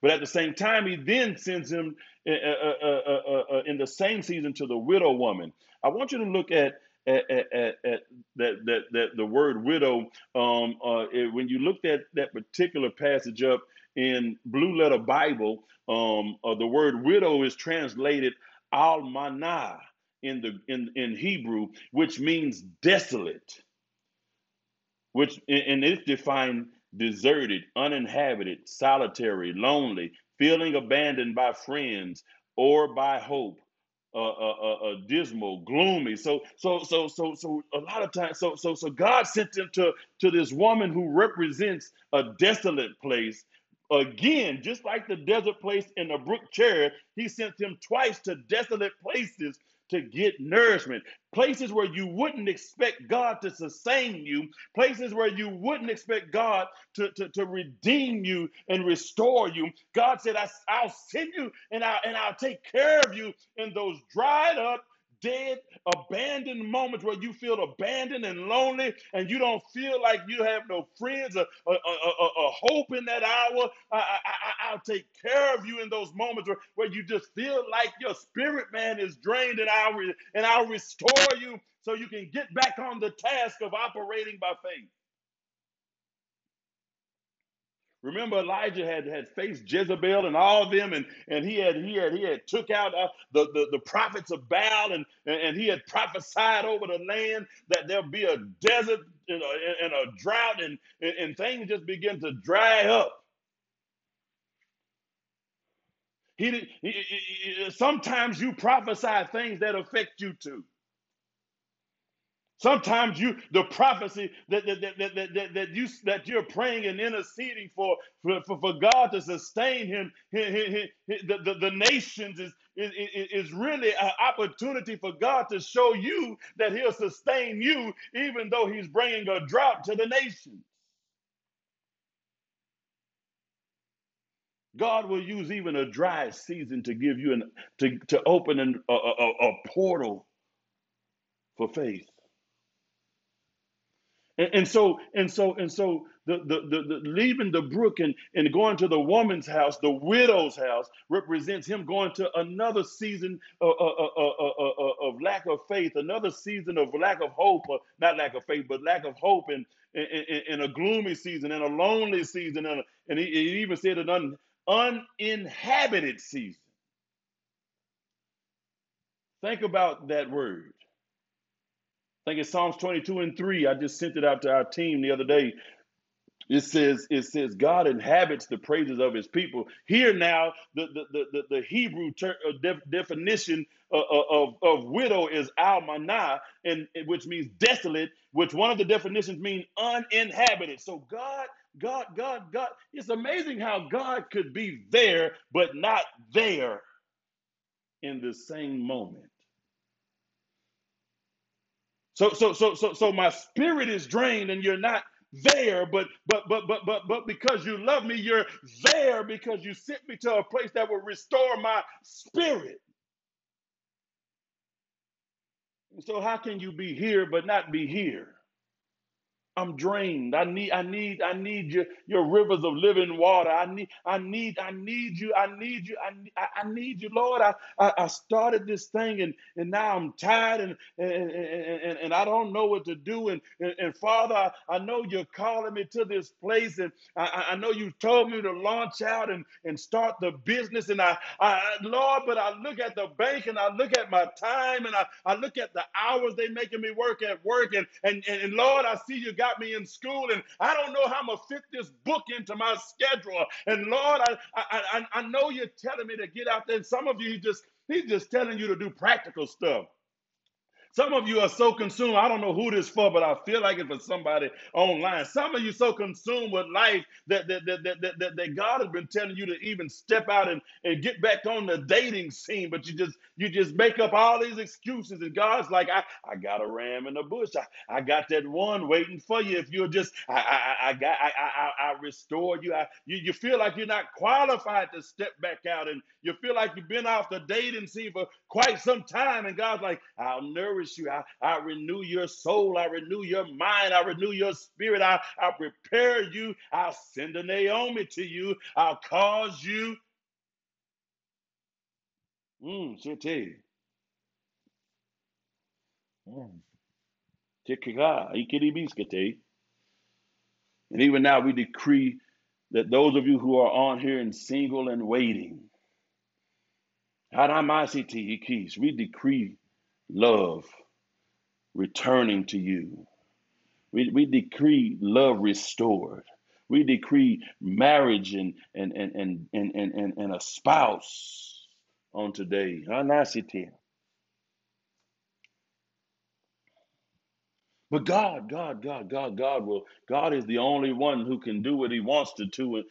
But at the same time, he then sends him in the same season to the widow woman. I want you to look at that the word widow, when you looked at that particular passage up in Blue Letter Bible, the word widow is translated almanah in Hebrew, which means desolate, which and it's defined deserted, uninhabited, solitary, lonely, feeling abandoned by friends or by hope. Dismal, gloomy. So a lot of times, so God sent him to this woman who represents a desolate place. Again, just like the desert place in the brook Cherith, he sent him twice to desolate places to get nourishment, places where you wouldn't expect God to sustain you, places where you wouldn't expect God to redeem you and restore you. God said, I'll send you and I'll take care of you in those dried up, dead, abandoned moments where you feel abandoned and lonely, and you don't feel like you have no friends or hope in that hour. I'll take care of you in those moments where you just feel like your spirit man is drained, and I'll restore you so you can get back on the task of operating by faith. Remember, Elijah had faced Jezebel and all of them, and he had took out the prophets of Baal, and he had prophesied over the land that there'll be a desert and a drought, and things just begin to dry up. Sometimes you prophesy things that affect you too. Sometimes the prophecy that you're praying and interceding for God to sustain him, the nations is really an opportunity for God to show you that he'll sustain you, even though he's bringing a drought to the nations. God will use even a dry season to give you to open a portal for faith. And so the leaving the brook and going to the woman's house, the widow's house, represents him going to another season of lack of faith, another season of lack of hope, or not lack of faith, but lack of hope, and a gloomy season, and a lonely season, and he even said an uninhabited season. Think about that word. I think it's Psalms 22:3. I just sent it out to our team the other day. It says, God inhabits the praises of his people. Here now, the Hebrew definition of widow is almanah, and which means desolate, which one of the definitions means uninhabited. So God. It's amazing how God could be there, but not there in the same moment. So my spirit is drained, and you're not there, but because you love me, you're there because you sent me to a place that will restore my spirit. And so how can you be here but not be here? I'm drained. I need your rivers of living water. I need you, Lord. I started this thing and now I'm tired and I don't know what to do. And Father, I know you're calling me to this place, and I know you told me to launch out and start the business. And I Lord, but I look at the bank, and I look at my time, and I look at the hours they making me work at work, and Lord, I see you got me in school, and I don't know how I'm going to fit this book into my schedule. And Lord, I know you're telling me to get out there. And some of you, he's just telling you to do practical stuff. Some of you are so consumed. I don't know who this for, but I feel like it's for somebody online. Some of you so consumed with life that God has been telling you to even step out and get back on the dating scene, but you just make up all these excuses, and God's like, I got a ram in the bush. I got that one waiting for you. If you're just I restored you. You feel like you're not qualified to step back out, and you feel like you've been off the dating scene for quite some time, and God's like, I'll nourish you. I renew your soul. I renew your mind. I renew your spirit. I prepare you. I'll send a Naomi to you. I'll cause you. She'll tell you. And even now we decree that those of you who are on here and single and waiting, we decree love returning to you. We decree love restored. We decree marriage and a spouse on today. But God is the only one who can do what he wants to do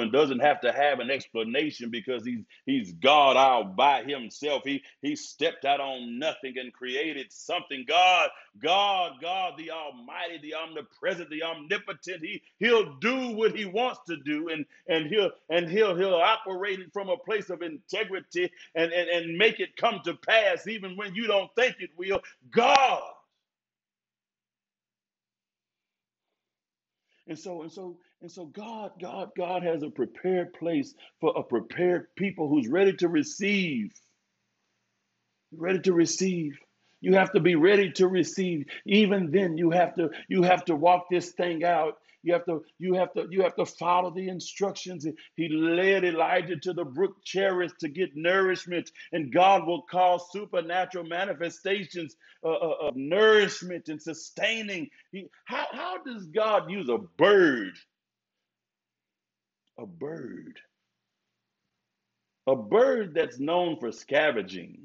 and doesn't have to have an explanation, because he's God all by himself. He stepped out on nothing and created something. God, the Almighty, the omnipresent, the omnipotent. He'll do what he wants to do, and he'll operate it from a place of integrity and make it come to pass even when you don't think it will. God. And so God has a prepared place for a prepared people who's ready to receive. Ready to receive. You have to be ready to receive. Even then, you have to walk this thing out. You have to follow the instructions. He led Elijah to the brook Cherith to get nourishment, and God will cause supernatural manifestations of nourishment and sustaining. How does God use a bird? A bird. A bird that's known for scavenging.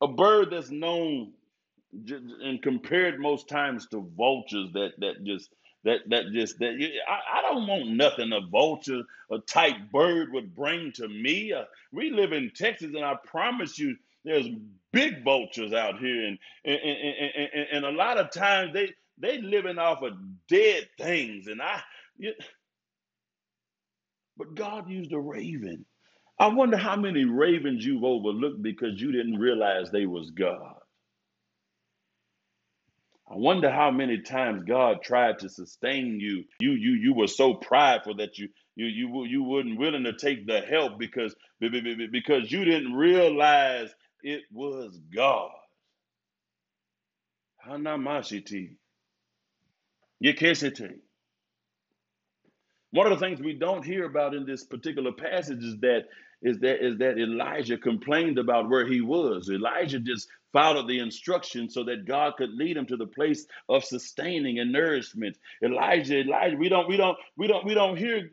a bird that's known and compared most times to vultures I don't want nothing a vulture, a type bird would bring to me. We live in Texas, and I promise you, there's big vultures out here, and a lot of times they living off of dead things, but God used a raven. I wonder how many ravens you've overlooked because you didn't realize they was God. I wonder how many times God tried to sustain you. You were so prideful that you weren't willing to take the help because you didn't realize it was God. Hanamashiti. Yekesete. One of the things we don't hear about in this particular passage is that Elijah complained about where he was. Elijah just followed the instructions so that God could lead him to the place of sustaining and nourishment. Elijah, we don't hear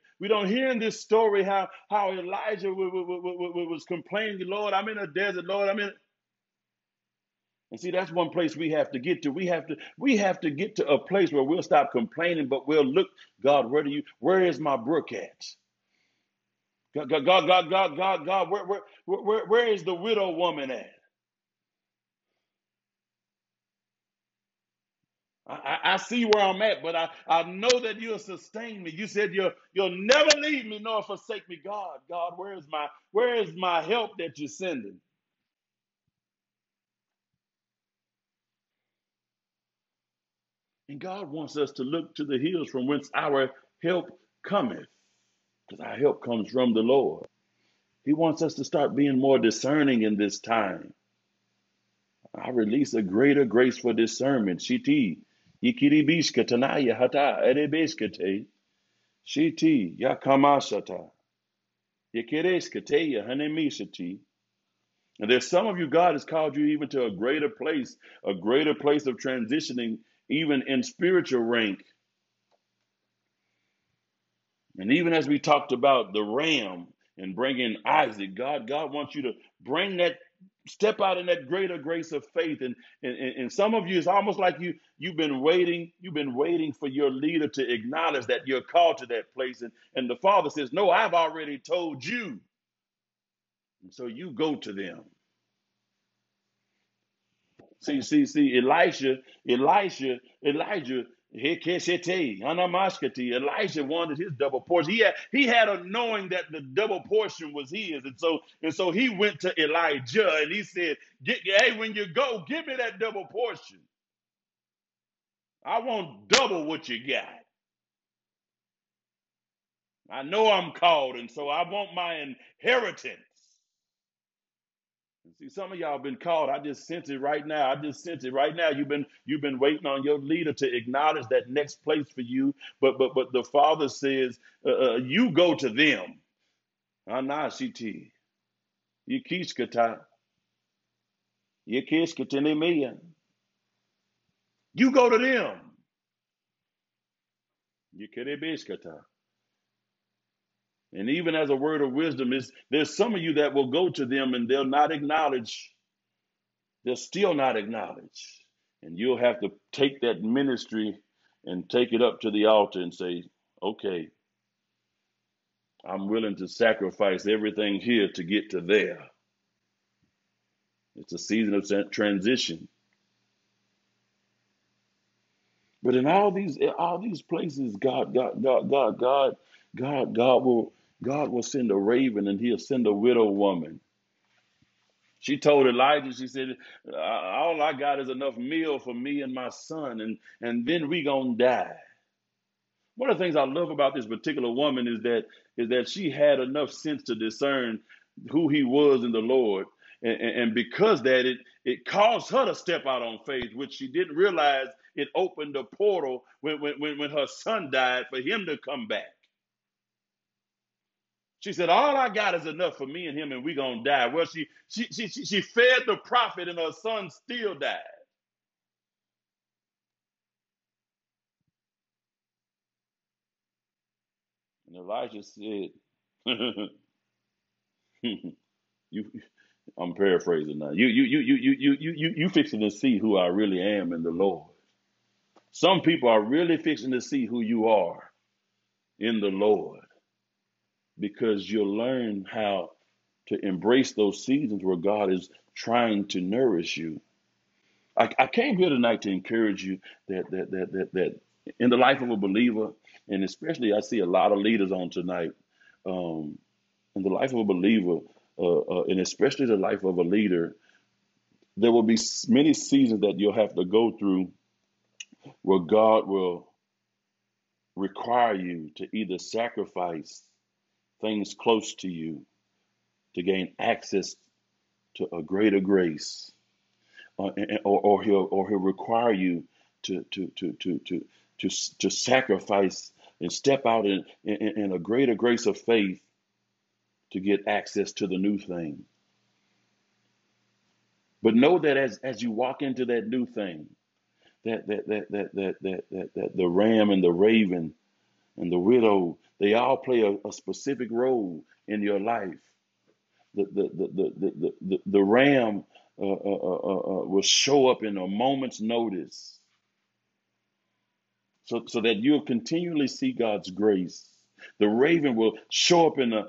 in this story how Elijah was complaining, Lord, I'm in a desert, Lord, I'm in. And see, that's one place we have to get to. We have to get to a place where we'll stop complaining, but we'll look, God, where is my brook at? God, where is the widow woman at? I see where I'm at, but I know that you'll sustain me. You said you'll never leave me nor forsake me. God, where is my help that you're sending? And God wants us to look to the hills from whence our help cometh, because our help comes from the Lord. He wants us to start being more discerning in this time. I release a greater grace for discernment. Shiti, yikiribishka tanaya hata erebeskate. Shiti, yakamashata. Yikireskate yahanemishati. And there's some of you, God has called you even to a greater place of transitioning, even in spiritual rank. And even as we talked about the ram and bringing Isaac, God wants you to bring that, step out in that greater grace of faith. And some of you, it's almost like you've been waiting for your leader to acknowledge that you're called to that place. And the Father says, no, I've already told you. And so you go to them. See, Elijah, Elijah wanted his double portion. He had a knowing that the double portion was his. And so he went to Elijah and he said, hey, when you go, give me that double portion. I want double what you got. I know I'm called, and so I want my inheritance. See, some of y'all have been called. I just sense it right now. You've been waiting on your leader to acknowledge that next place for you. But the Father says, you go to them. Anashiti, yikishkata, yikishkatenemiya. You go to them. Yikerebishkata. And even as a word of wisdom, there's some of you that will go to them and they'll not acknowledge. They'll still not acknowledge. And you'll have to take that ministry and take it up to the altar and say, okay, I'm willing to sacrifice everything here to get to there. It's a season of transition. But in all these places, God will send a raven, and he'll send a widow woman. She told Elijah, she said, all I got is enough meal for me and my son, and then we gonna die. One of the things I love about this particular woman is that she had enough sense to discern who he was in the Lord. And because that, it caused her to step out on faith, which she didn't realize it opened a portal when her son died for him to come back. She said, all I got is enough for me and him, and we're going to die. Well, she fed the prophet, and her son still died. And Elijah said, you, I'm paraphrasing now. You fixing to see who I really am in the Lord. Some people are really fixing to see who you are in the Lord, because you'll learn how to embrace those seasons where God is trying to nourish you. I came here tonight to encourage you that in the life of a believer, and especially I see a lot of leaders on tonight, in the life of a believer, and especially the life of a leader, there will be many seasons that you'll have to go through where God will require you to either sacrifice things close to you to gain access to a greater grace, or he'll require you to sacrifice and step out in a greater grace of faith to get access to the new thing. But know that as you walk into that new thing, that the ram and the raven and the widow, they all play a specific role in your life. The ram will show up in a moment's notice, so that you'll continually see God's grace. The raven will show up in a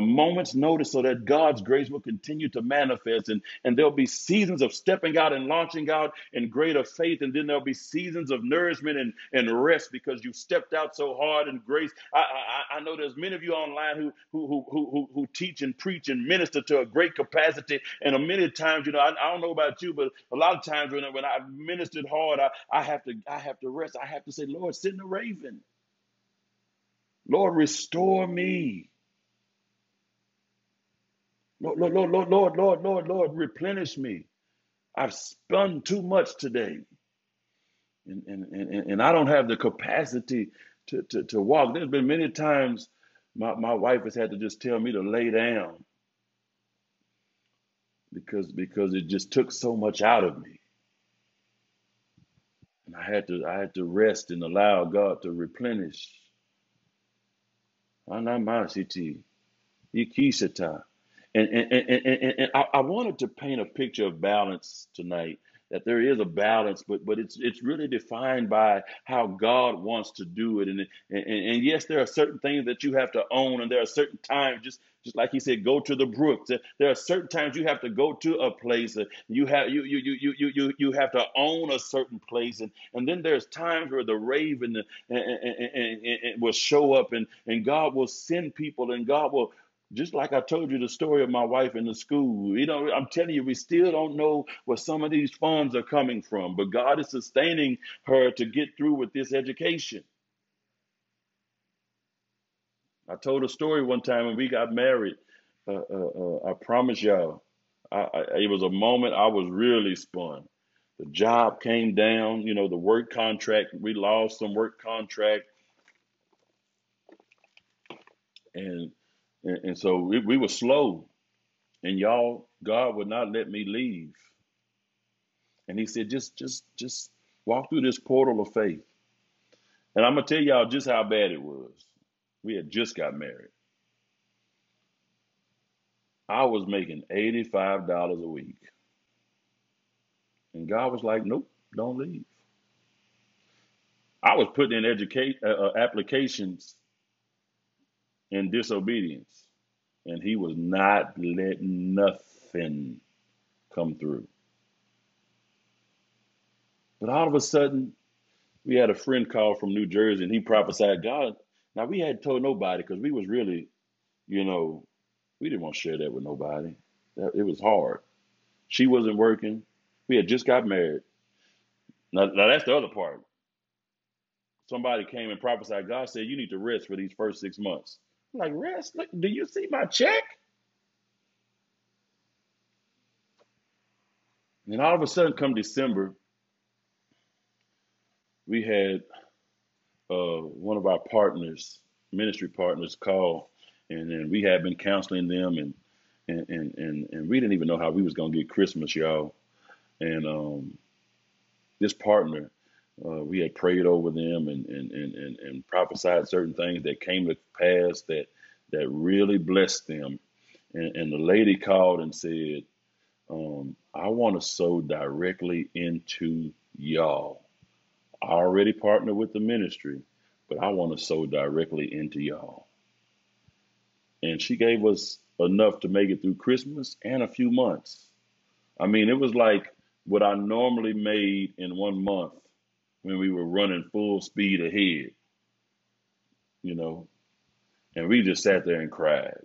moment's notice, so that God's grace will continue to manifest. And there'll be seasons of stepping out and launching out in greater faith. And then there'll be seasons of nourishment and rest, because you stepped out so hard in grace. I know there's many of you online who teach and preach and minister to a great capacity. And many times, I don't know about you, but a lot of times when I ministered hard, I have to rest. I have to say, Lord, send the raven. Lord, restore me. Lord, replenish me. I've spun too much today. And I don't have the capacity to walk. There's been many times my wife has had to just tell me to lay down because it just took so much out of me. And I had to rest and allow God to replenish. And I wanted to paint a picture of balance tonight, that there is a balance, but it's really defined by how God wants to do it. And yes, there are certain things that you have to own, and there are certain times, just like he said, go to the brook. There are certain times you have to go to a place. You have to own a certain place, and then there's times where the raven and will show up, and God will send people, and God will. Just like I told you the story of my wife in the school, I'm telling you, we still don't know where some of these funds are coming from, but God is sustaining her to get through with this education. I told a story one time when we got married. I promise y'all, it was a moment I was really spun. The job came down, the work contract, we lost some work contract. And so we were slow, and y'all, God would not let me leave. And he said, just walk through this portal of faith. And I'm going to tell y'all just how bad it was. We had just got married. I was making $85 a week. And God was like, nope, don't leave. I was putting in applications in disobedience, and he was not letting nothing come through. But all of a sudden, we had a friend call from New Jersey, and he prophesied God. Now, we hadn't told nobody, because we was really, we didn't want to share that with nobody. It was hard. She wasn't working. We had just got married. Now that's the other part. Somebody came and prophesied God, said, you need to rest for these first 6 months. Like, rest? Look, do you see my check? And all of a sudden, come December, we had one of our partners, ministry partners, call, and then we had been counseling them, and we didn't even know how we was gonna get Christmas, y'all. And this partner, we had prayed over them and prophesied certain things that came to pass that really blessed them. And the lady called and said, I want to sow directly into y'all. I already partner with the ministry, but I want to sow directly into y'all. And she gave us enough to make it through Christmas and a few months. I mean, it was like what I normally made in 1 month when we were running full speed ahead, you know, and we just sat there and cried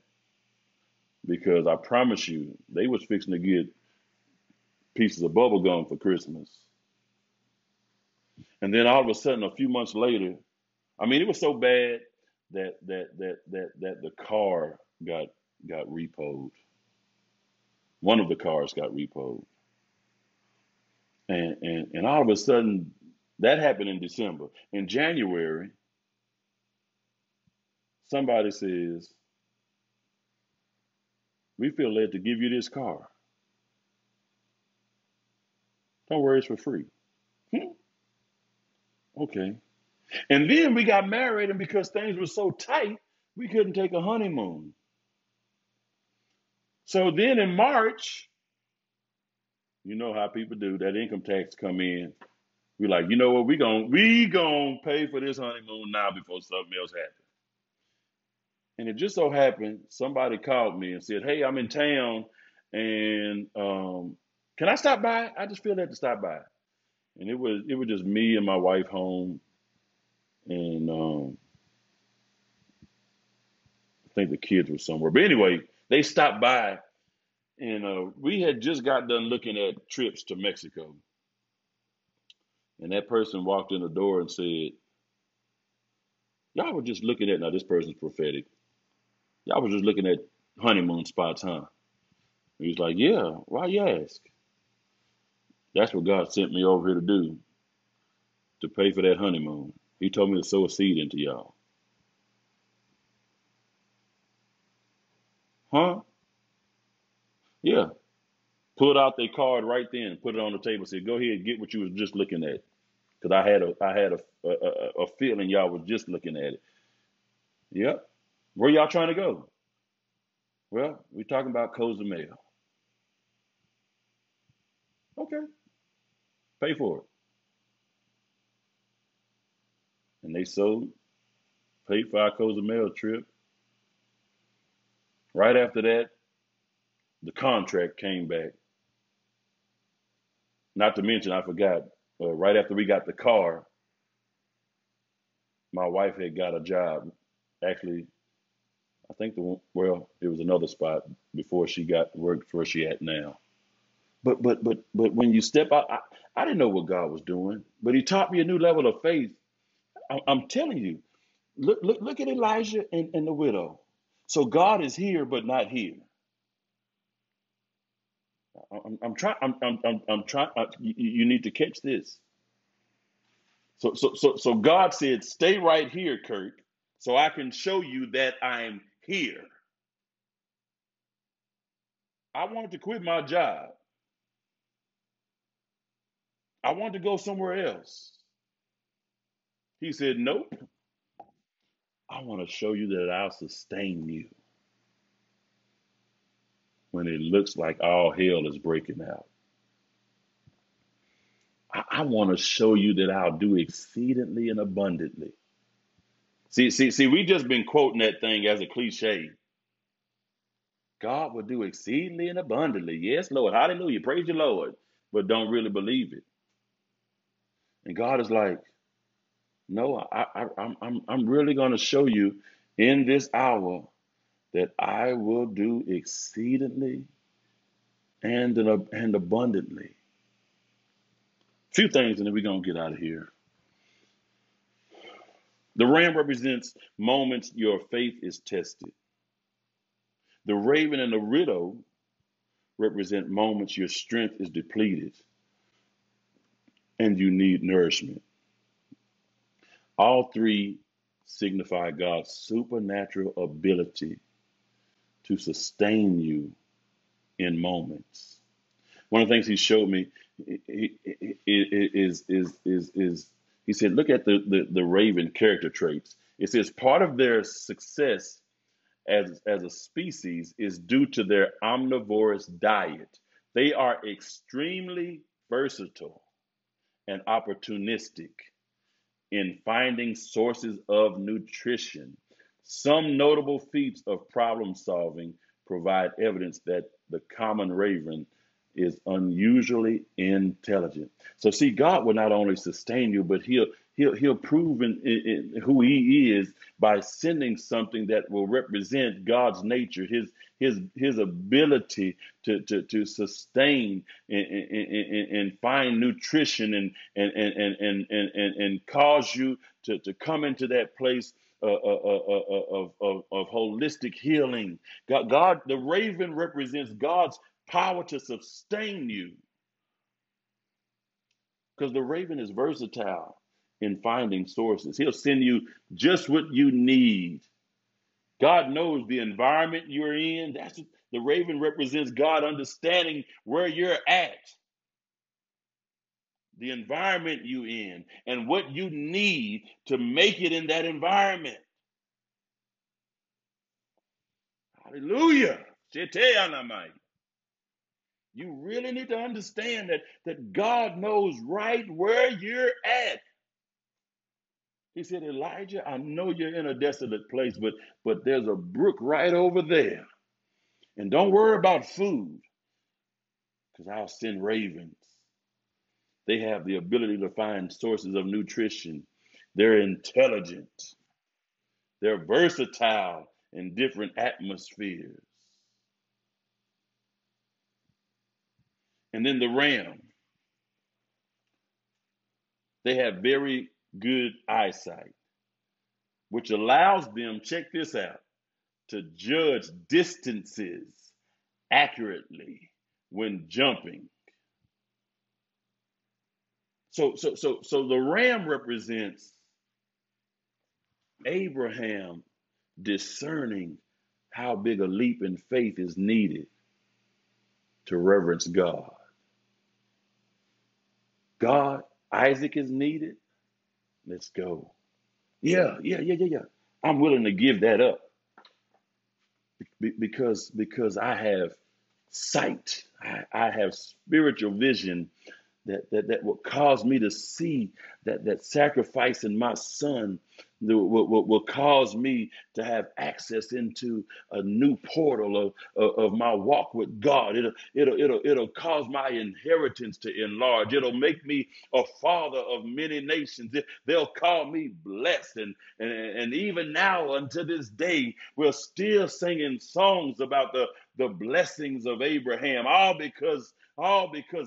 because I promise you, they was fixing to get pieces of bubble gum for Christmas. And then all of a sudden, a few months later, I mean, it was so bad that the car got repoed. One of the cars got repoed. And all of a sudden, that happened in December. In January, somebody says, we feel led to give you this car. Don't worry, it's for free. Okay. And then we got married, and because things were so tight, we couldn't take a honeymoon. So then in March, you know how people do, that income tax come in. We're like, you know what, we gonna pay for this honeymoon now before something else happens. And it just so happened, somebody called me and said, hey, I'm in town, and can I stop by? I just feel that to stop by. And it was just me and my wife home. And I think the kids were somewhere. But anyway, they stopped by, and we had just got done looking at trips to Mexico. And that person walked in the door and said, y'all were just looking at, now this person's prophetic. Y'all were just looking at honeymoon spots, huh? And he was like, yeah, why you ask? That's what God sent me over here to do, to pay for that honeymoon. He told me to sow a seed into y'all. Huh? Yeah. Pulled out their card right then, put it on the table, said, go ahead, get what you was just looking at. Because I had a feeling y'all was just looking at it. Yep. Where y'all trying to go? Well, we're talking about Cozumel. Okay. Pay for it. And they sold, paid for our Cozumel trip. Right after that, the contract came back. Not to mention, I forgot, right after we got the car, my wife had got a job. Actually, I think it was another spot before she got worked where she at now. But when you step out, I didn't know what God was doing, but he taught me a new level of faith. I'm telling you, look at Elijah and the widow. So God is here, but not here. I'm trying. You need to catch this. So God said, "Stay right here, Kirk, so I can show you that I'm here." I wanted to quit my job. I wanted to go somewhere else. He said, nope, I want to show you that I'll sustain you when it looks like all hell is breaking out. I want to show you that I'll do exceedingly and abundantly. See, we've just been quoting that thing as a cliche. God will do exceedingly and abundantly. Yes, Lord, hallelujah, praise your Lord, but don't really believe it. And God is like, no, I'm really going to show you in this hour that I will do exceedingly and abundantly. A few things, and then we're going to get out of here. The ram represents moments your faith is tested. The raven and the widow represent moments your strength is depleted and you need nourishment. All three signify God's supernatural ability to sustain you in moments. One of the things he showed me is he said, look at the raven character traits. It says part of their success as a species is due to their omnivorous diet. They are extremely versatile and opportunistic in finding sources of nutrition. Some notable feats of problem solving provide evidence that the common raven is unusually intelligent. So see, God will not only sustain you, but He'll prove in who He is by sending something that will represent God's nature, His ability to sustain and find nutrition and cause you to come into that place of holistic healing. God, the raven represents God's power to sustain you, because the raven is versatile in finding sources. He'll send you just what you need. God knows the environment you're in. That's what the raven represents, God understanding where you're at, the environment you're in, and what you need to make it in that environment. Hallelujah. You really need to understand that God knows right where you're at. He said, Elijah, I know you're in a desolate place, but there's a brook right over there. And don't worry about food, because I'll send ravens. They have the ability to find sources of nutrition. They're intelligent. They're versatile in different atmospheres. And then the ram. They have very good eyesight, which allows them, check this out, to judge distances accurately when jumping. So the ram represents Abraham discerning how big a leap in faith is needed to reverence God. God, Isaac is needed. Let's go. Yeah. I'm willing to give that up because I have sight. I have spiritual vision that will cause me to see that sacrificing my son will cause me to have access into a new portal of my walk with God. It'll cause my inheritance to enlarge. It'll make me a father of many nations. They'll call me blessed. And even now, unto this day, we're still singing songs about the blessings of Abraham, all because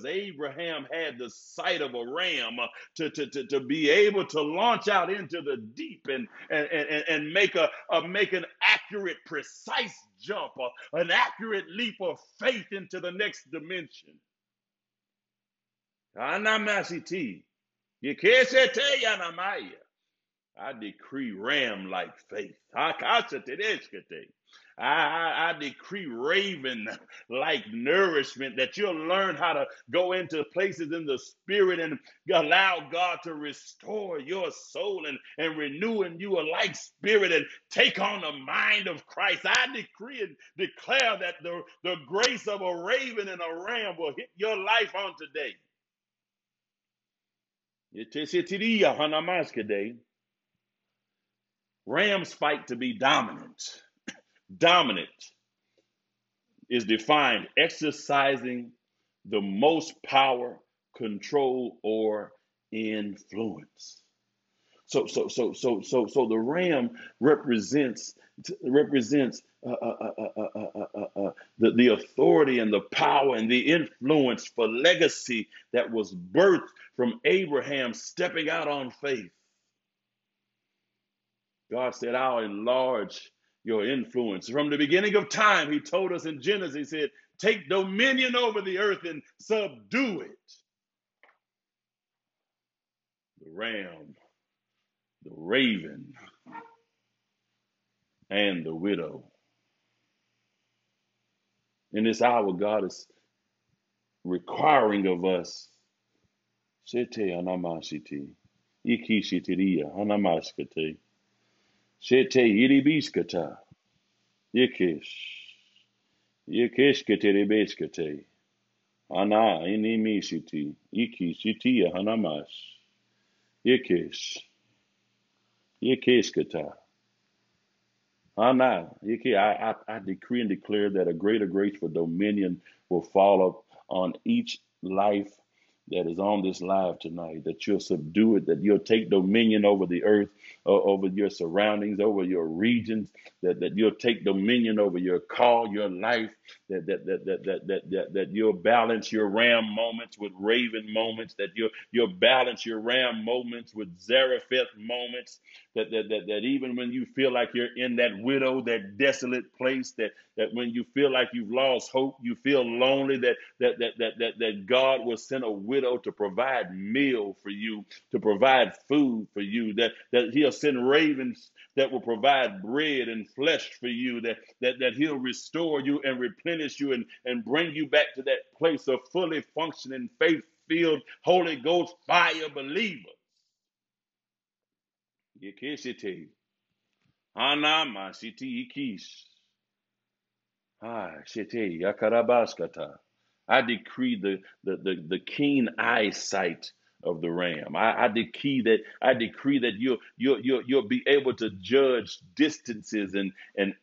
Abraham had the sight of a ram to be able to launch out into the deep and make an accurate, precise jump, an accurate leap of faith into the next dimension. I decree ram-like faith. I decree raven-like nourishment, that you'll learn how to go into places in the spirit and allow God to restore your soul and renew in you a like spirit and take on the mind of Christ. I decree and declare that the grace of a raven and a ram will hit your life on today. Rams fight to be dominant. Dominant is defined exercising the most power, control, or influence. So the ram represents the authority and the power and the influence for legacy that was birthed from Abraham stepping out on faith. God said, I'll enlarge your influence. From the beginning of time, He told us in Genesis, He said, take dominion over the earth and subdue it. The ram, the raven, and the widow. In this hour, God is requiring of us, Yekes. Ana inimi siti. Iki siti hanamas. Yekes. I decree and declare that a greater grace for dominion will fall upon each life that is on this live tonight, that you'll subdue it, that you'll take dominion over the earth, over your surroundings, over your regions, that you'll take dominion over your call, your life, that you'll balance your ram moments with raven moments, that you'll balance your ram moments with Zarephath moments, that even when you feel like you're in that widow, that desolate place, that when you feel like you've lost hope, you feel lonely, that God will send a widow to provide meal for you, to provide food for you, that he'll send ravens that will provide bread and flesh for you, that he'll restore you and replenish you and bring you back to that place of fully functioning, faith-filled, Holy Ghost fire believers. I decree the keen eyesight of the ram. I decree that you'll be able to judge distances and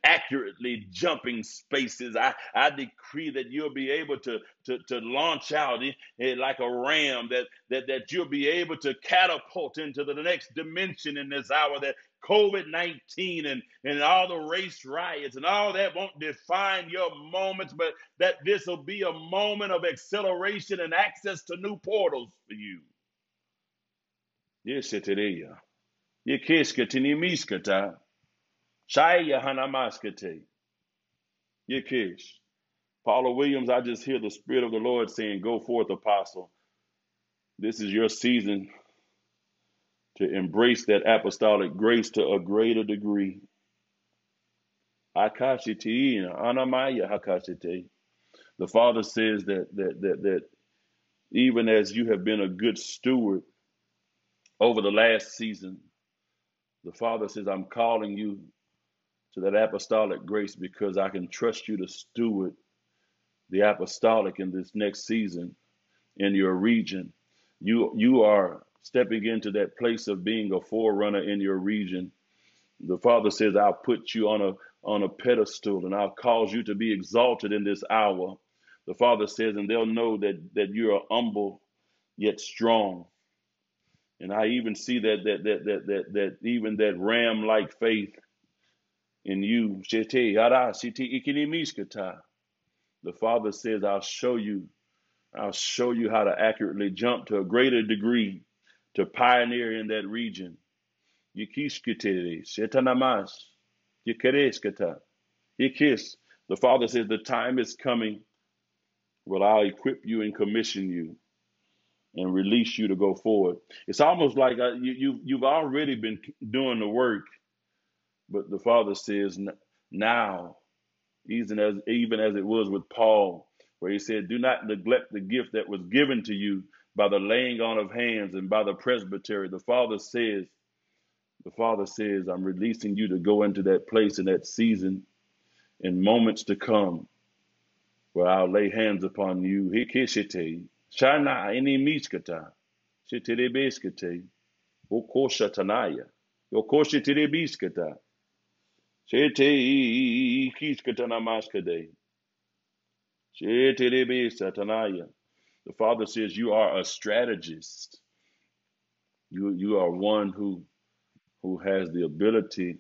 accurately jumping spaces. I decree that you'll be able to launch out like a ram, that you'll be able to catapult into the next dimension in this hour, that COVID-19 and all the race riots and all that won't define your moments, but that this will be a moment of acceleration and access to new portals for you. Yes, it is. Yekeskatinimiscata. Shaya Hanamaskate. Yekesh. Paula Williams, I just hear the Spirit of the Lord saying, "Go forth, Apostle. This is your season to embrace that apostolic grace to a greater degree." The Father says that even as you have been a good steward over the last season, the Father says, "I'm calling you to that apostolic grace because I can trust you to steward the apostolic in this next season in your region." You are stepping into that place of being a forerunner in your region. The Father says, "I'll put you on a pedestal and I'll cause you to be exalted in this hour." The Father says, "And they'll know that you are humble yet strong." And I even see that even that ram-like faith in you. The Father says, "I'll show you how to accurately jump to a greater degree, to pioneer in that region." The Father says, "The time is coming. Well, I'll equip you and commission you and release you to go forward." It's almost like you've already been doing the work, but the Father says now, even as it was with Paul, where he said, "Do not neglect the gift that was given to you by the laying on of hands and by the presbytery." The Father says, "I'm releasing you to go into that place in that season in moments to come where I'll lay hands upon you." Hikishite, Shana, any miskata, shitibeskate, okoshatanaya, okoshitibiskata, shete kiskatanamaskade, shetibisatanaya. The Father says, "You are a strategist. You are one who has the ability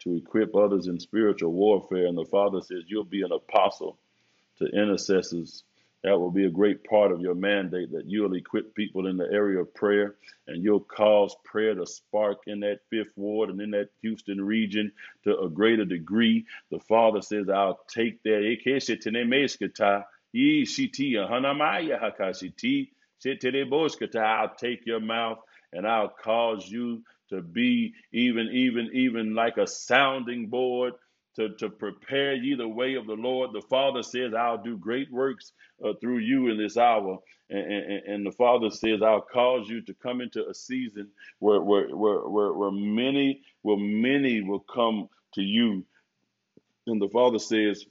to equip others in spiritual warfare." And the Father says, "You'll be an apostle to intercessors. That will be a great part of your mandate, that you'll equip people in the area of prayer, and you'll cause prayer to spark in that Fifth Ward and in that Houston region to a greater degree." The Father says, "I'll take that. I'll take your mouth and I'll cause you to be even like a sounding board to prepare ye the way of the Lord." The Father says, "I'll do great works through you in this hour." And the Father says, "I'll cause you to come into a season where many will come to you And the Father says,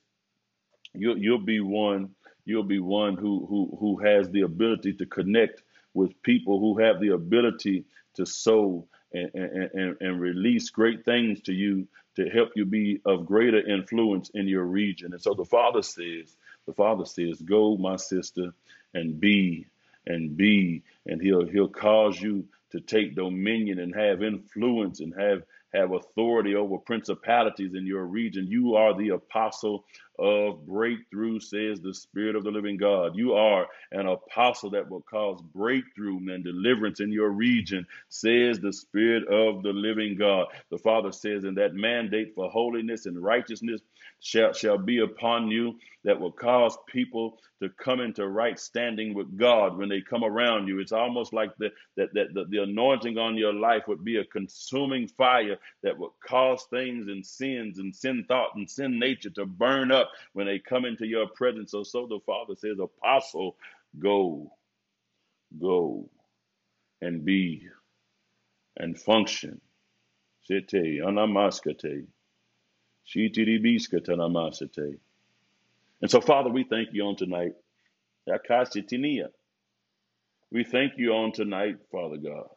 you'll be one who has the ability to connect with people who have the ability to sow and release great things to you to help you be of greater influence in your region. And so the Father says, go, my sister, and be, and he'll cause you to take dominion and have influence and have authority over principalities in your region. You are the apostle of breakthrough, says the Spirit of the living God. You are an apostle that will cause breakthrough and deliverance in your region, says the Spirit of the living God. The Father says, and that mandate for holiness and righteousness shall be upon you, that will cause people to come into right standing with God when they come around you. It's almost like the anointing on your life would be a consuming fire that would cause things and sins and sin thought and sin nature to burn up when they come into your presence. So the Father says, apostle, go and be and function. And so, Father, we thank you on tonight. We thank you on tonight, Father God.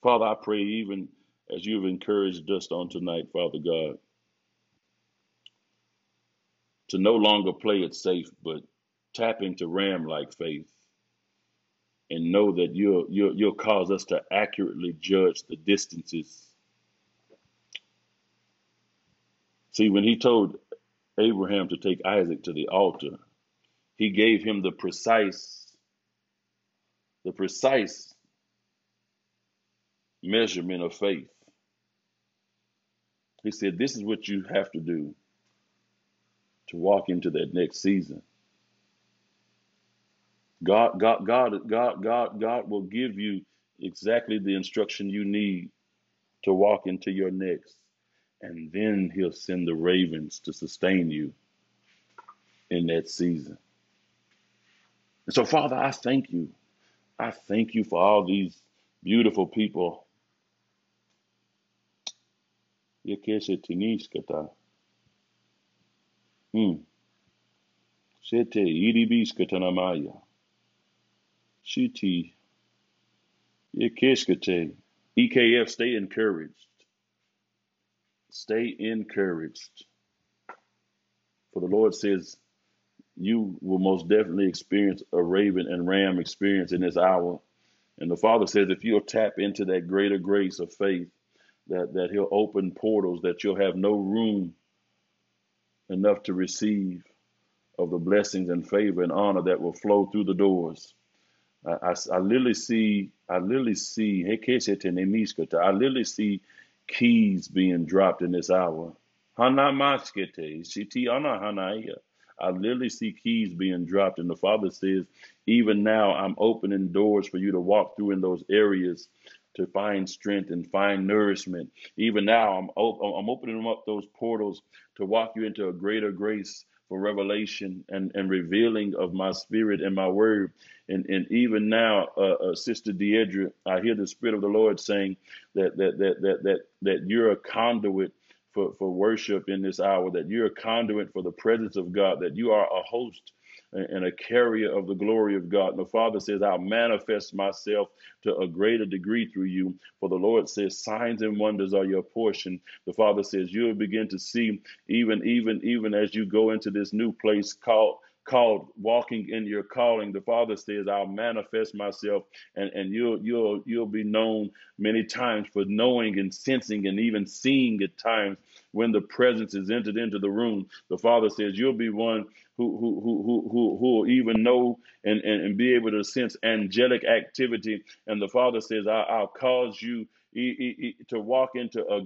Father, I pray even as you've encouraged us on tonight, Father God, to no longer play it safe, but tap into ram-like faith. And know that you'll cause us to accurately judge the distances. See, when he told Abraham to take Isaac to the altar, he gave him the precise measurement of faith. He said, this is what you have to do to walk into that next season. God will give you exactly the instruction you need to walk into your next. And then he'll send the ravens to sustain you in that season. And so, Father, I thank you. I thank you for all these beautiful people. EKF, stay encouraged. Stay encouraged. For the Lord says, you will most definitely experience a raven and ram experience in this hour. And the Father says, if you'll tap into that greater grace of faith, that he'll open portals, that you'll have no room enough to receive of the blessings and favor and honor that will flow through the doors. I literally see keys being dropped in this hour. I literally see keys being dropped. And the Father says, even now I'm opening doors for you to walk through in those areas to find strength and find nourishment. Even now I'm opening up those portals to walk you into a greater grace for revelation and revealing of my spirit and my word. And even now, Sister Deidre, I hear the Spirit of the Lord saying that you're a conduit for worship in this hour, that you're a conduit for the presence of God, that you are a host and a carrier of the glory of God. And the Father says, I'll manifest myself to a greater degree through you. For the Lord says, signs and wonders are your portion. The Father says, you'll begin to see even as you go into this new place called walking in your calling. The Father says, I'll manifest myself, and you'll be known many times for knowing and sensing and even seeing at times when the presence is entered into the room. The Father says, you'll be one who even know and be able to sense angelic activity. And the Father says, I'll cause you to walk into a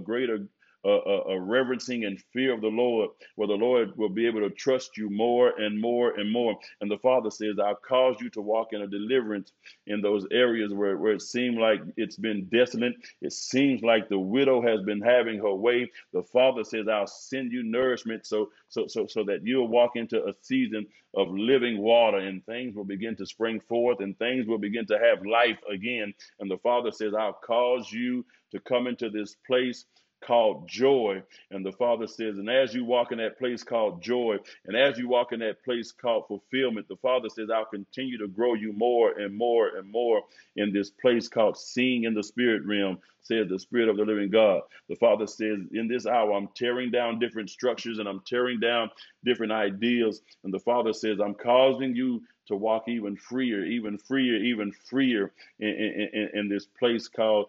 greater a reverencing and fear of the Lord, where the Lord will be able to trust you more and more and more. And the Father says, I'll cause you to walk in a deliverance in those areas where it seemed like it's been desolate. It seems like the widow has been having her way. The Father says, I'll send you nourishment so that you'll walk into a season of living water, and things will begin to spring forth, and things will begin to have life again. And the Father says, I'll cause you to come into this place called joy. And the Father says, and as you walk in that place called joy, and as you walk in that place called fulfillment, the Father says, I'll continue to grow you more and more and more in this place called seeing in the spirit realm, says the Spirit of the living God. The Father says, in this hour, I'm tearing down different structures, and I'm tearing down different ideals. And the Father says, I'm causing you to walk even freer, even freer, even freer in this place called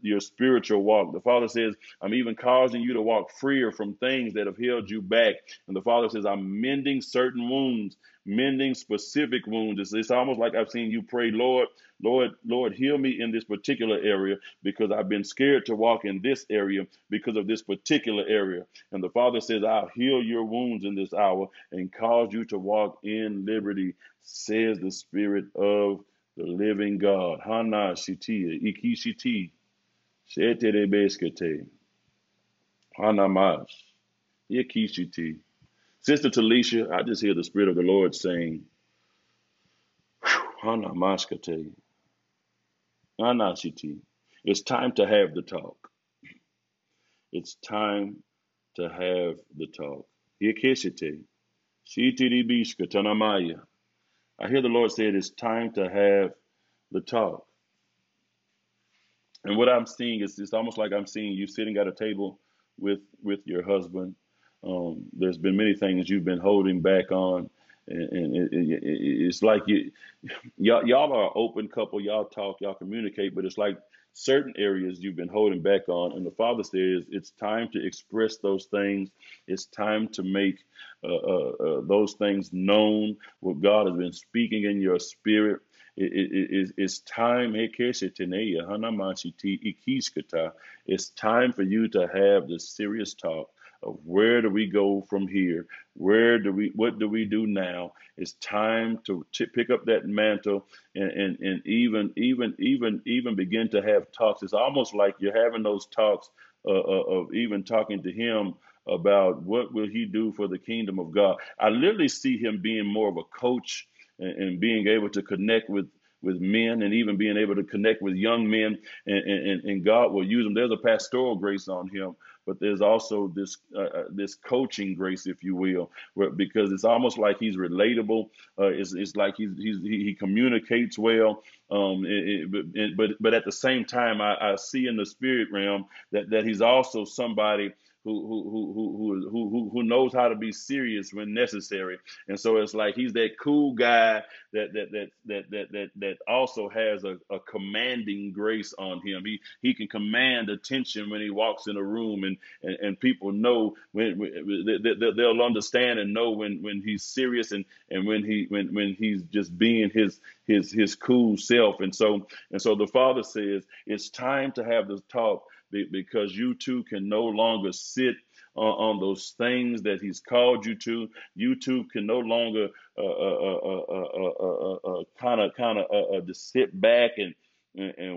your spiritual walk. The Father says, I'm even causing you to walk freer from things that have held you back. And the Father says, I'm mending certain wounds, mending specific wounds. It's almost like I've seen you pray, Lord, heal me in this particular area, because I've been scared to walk in this area because of this particular area. And the Father says, I'll heal your wounds in this hour and cause you to walk in liberty, says the Spirit of the living God. Sister Talisha, I just hear the Spirit of the Lord saying, it's time to have the talk. It's time to have the talk. I hear the Lord say it's time to have the talk. And what I'm seeing is, it's almost like I'm seeing you sitting at a table with your husband. There's been many things you've been holding back on, and it's like y'all are an open couple. Y'all talk, y'all communicate, but it's like certain areas you've been holding back on. And the Father says it's time to express those things. It's time to make those things known, what God has been speaking in your spirit. It's time. It's time for you to have the serious talk of where do we go from here? What do we do now? It's time to pick up that mantle and even begin to have talks. It's almost like you're having those talks of even talking to him about what will he do for the kingdom of God. I literally see him being more of a coach and being able to connect with men, and even being able to connect with young men, and God will use them. There's a pastoral grace on him, but there's also this coaching grace, if you will, because it's almost like he's relatable. It's like he communicates well, but at the same time, I see in the spirit realm that he's also somebody who knows how to be serious when necessary. And so it's like he's that cool guy that also has a commanding grace on him. He can command attention when he walks in a room, and people know when they'll understand and know when he's serious, and when he's just being his cool self. And so the Father says it's time to have this talk, because you too can no longer sit on those things that he's called you to. You too can no longer just sit back and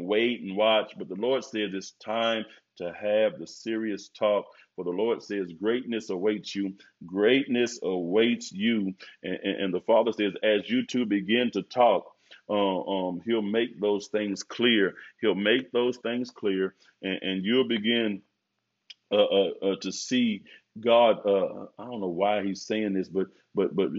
wait and watch. But the Lord says it's time to have the serious talk. For the Lord says greatness awaits you. Greatness awaits you. And the Father says, as you two begin to talk, he'll make those things clear. He'll make those things clear, and you'll begin to see God. I don't know why he's saying this, but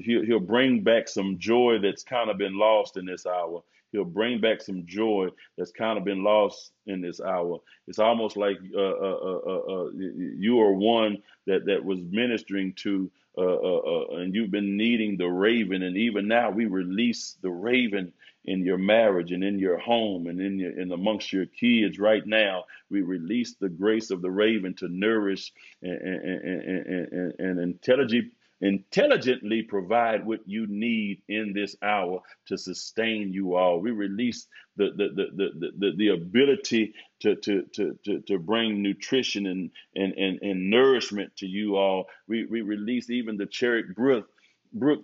he'll bring back some joy that's kind of been lost in this hour. He'll bring back some joy that's kind of been lost in this hour. It's almost like you are one that was ministering to, and you've been needing the raven, and even now we release the raven in your marriage and in your home and in amongst your kids. Right now, we release the grace of the raven to nourish and intelligent intelligently provide what you need in this hour to sustain you all. We release the ability to bring nutrition and nourishment to you all. We release even the Cherrick Brook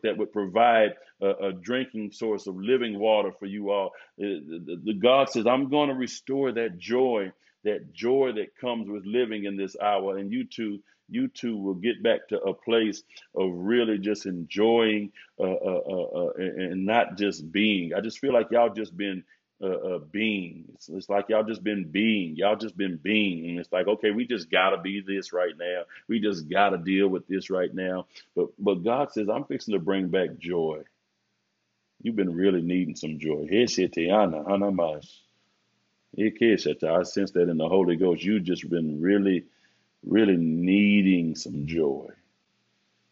that would provide a drinking source of living water for you all. The God says, I'm going to restore that joy that comes with living in this hour. And you too will get back to a place of really just enjoying and not just being. I just feel like y'all just been being. It's like y'all just been being. Y'all just been being. And it's like, okay, we just got to be this right now. We just got to deal with this right now. But God says, I'm fixing to bring back joy. You've been really needing some joy. I sense that in the Holy Ghost. You've just been really needing some joy.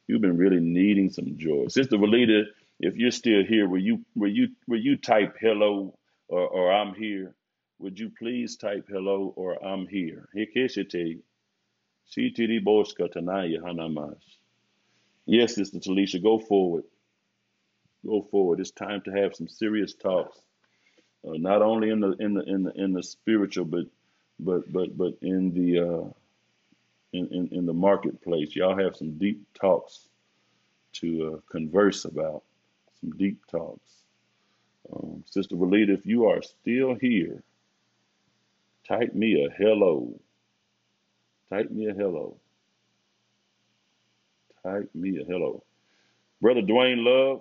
You've been really needing some joy. Sister Valita, if you're still here, will you type hello or I'm here? Would you please type hello or I'm here? Yes, Sister Talisha, go forward. Go forward. It's time to have some serious talks. Not only in the spiritual, but in the in the marketplace. Y'all have some deep talks to converse about, some deep talks. Sister Valita, if you are still here, type me a hello. Type me a hello. Type me a hello. Brother Dwayne Love,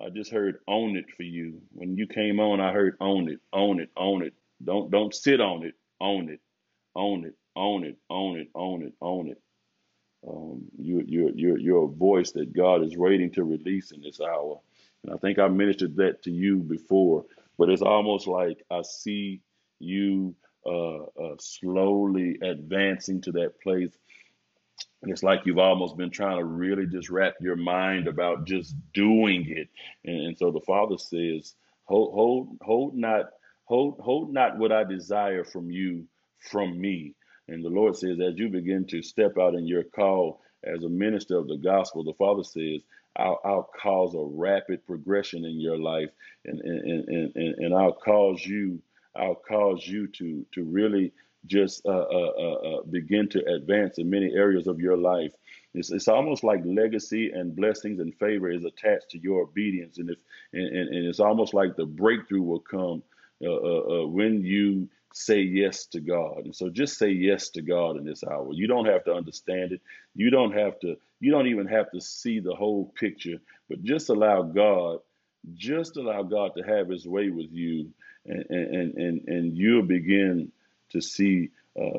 I just heard own it for you. When you came on, I heard own it, own it, own it. Don't sit on it, own it, own it. Own it, own it, own it, own it. You're a voice that God is waiting to release in this hour. And I think I ministered that to you before, but it's almost like I see you slowly advancing to that place. And it's like you've almost been trying to really just wrap your mind about just doing it. And so the Father says, hold not what I desire from you, from me. And the Lord says, as you begin to step out in your call as a minister of the gospel, the Father says, I'll cause a rapid progression in your life, and I'll cause you to really just begin to advance in many areas of your life. It's almost like legacy and blessings and favor is attached to your obedience, and it's almost like the breakthrough will come when you say yes to God. And so just say yes to God in this hour. You don't have to understand it. You don't even have to see the whole picture, but just allow God to have his way with you. And you'll begin to see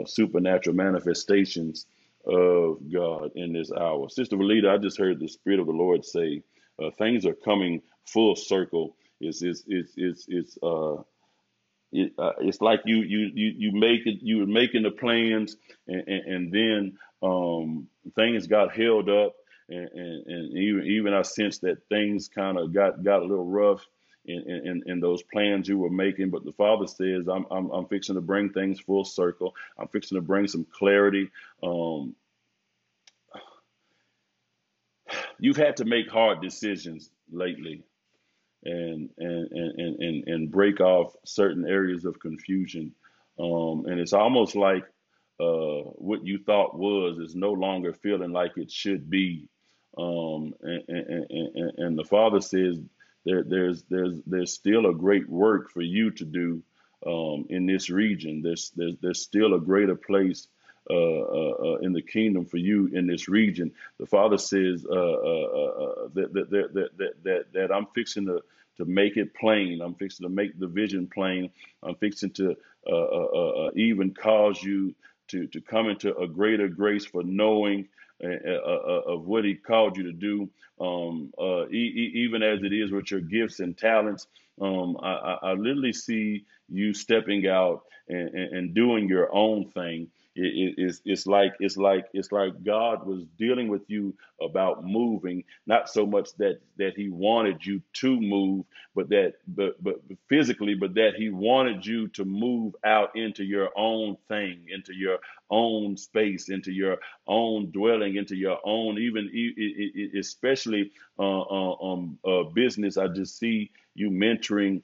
supernatural manifestations of God in this hour. Sister Valita, I just heard the Spirit of the Lord say, things are coming full circle. It's like you were making the plans and then things got held up and even I sensed that things kind of got a little rough in those plans you were making. But the Father says, I'm fixing to bring things full circle. I'm fixing to bring some clarity. You've had to make hard decisions lately. And break off certain areas of confusion. And it's almost like what you thought was is no longer feeling like it should be. And the Father says there's still a great work for you to do in this region. There's still a greater place in the kingdom for you in this region. The Father says that I'm fixing to make it plain. I'm fixing to make the vision plain. I'm fixing to even cause you to come into a greater grace for knowing of what he called you to do, even as it is with your gifts and talents. I literally see you stepping out and doing your own thing. It's like God was dealing with you about moving, not so much that he wanted you to move, but physically, but that he wanted you to move out into your own thing, into your own space, into your own dwelling, into your own, even especially business. I just see you mentoring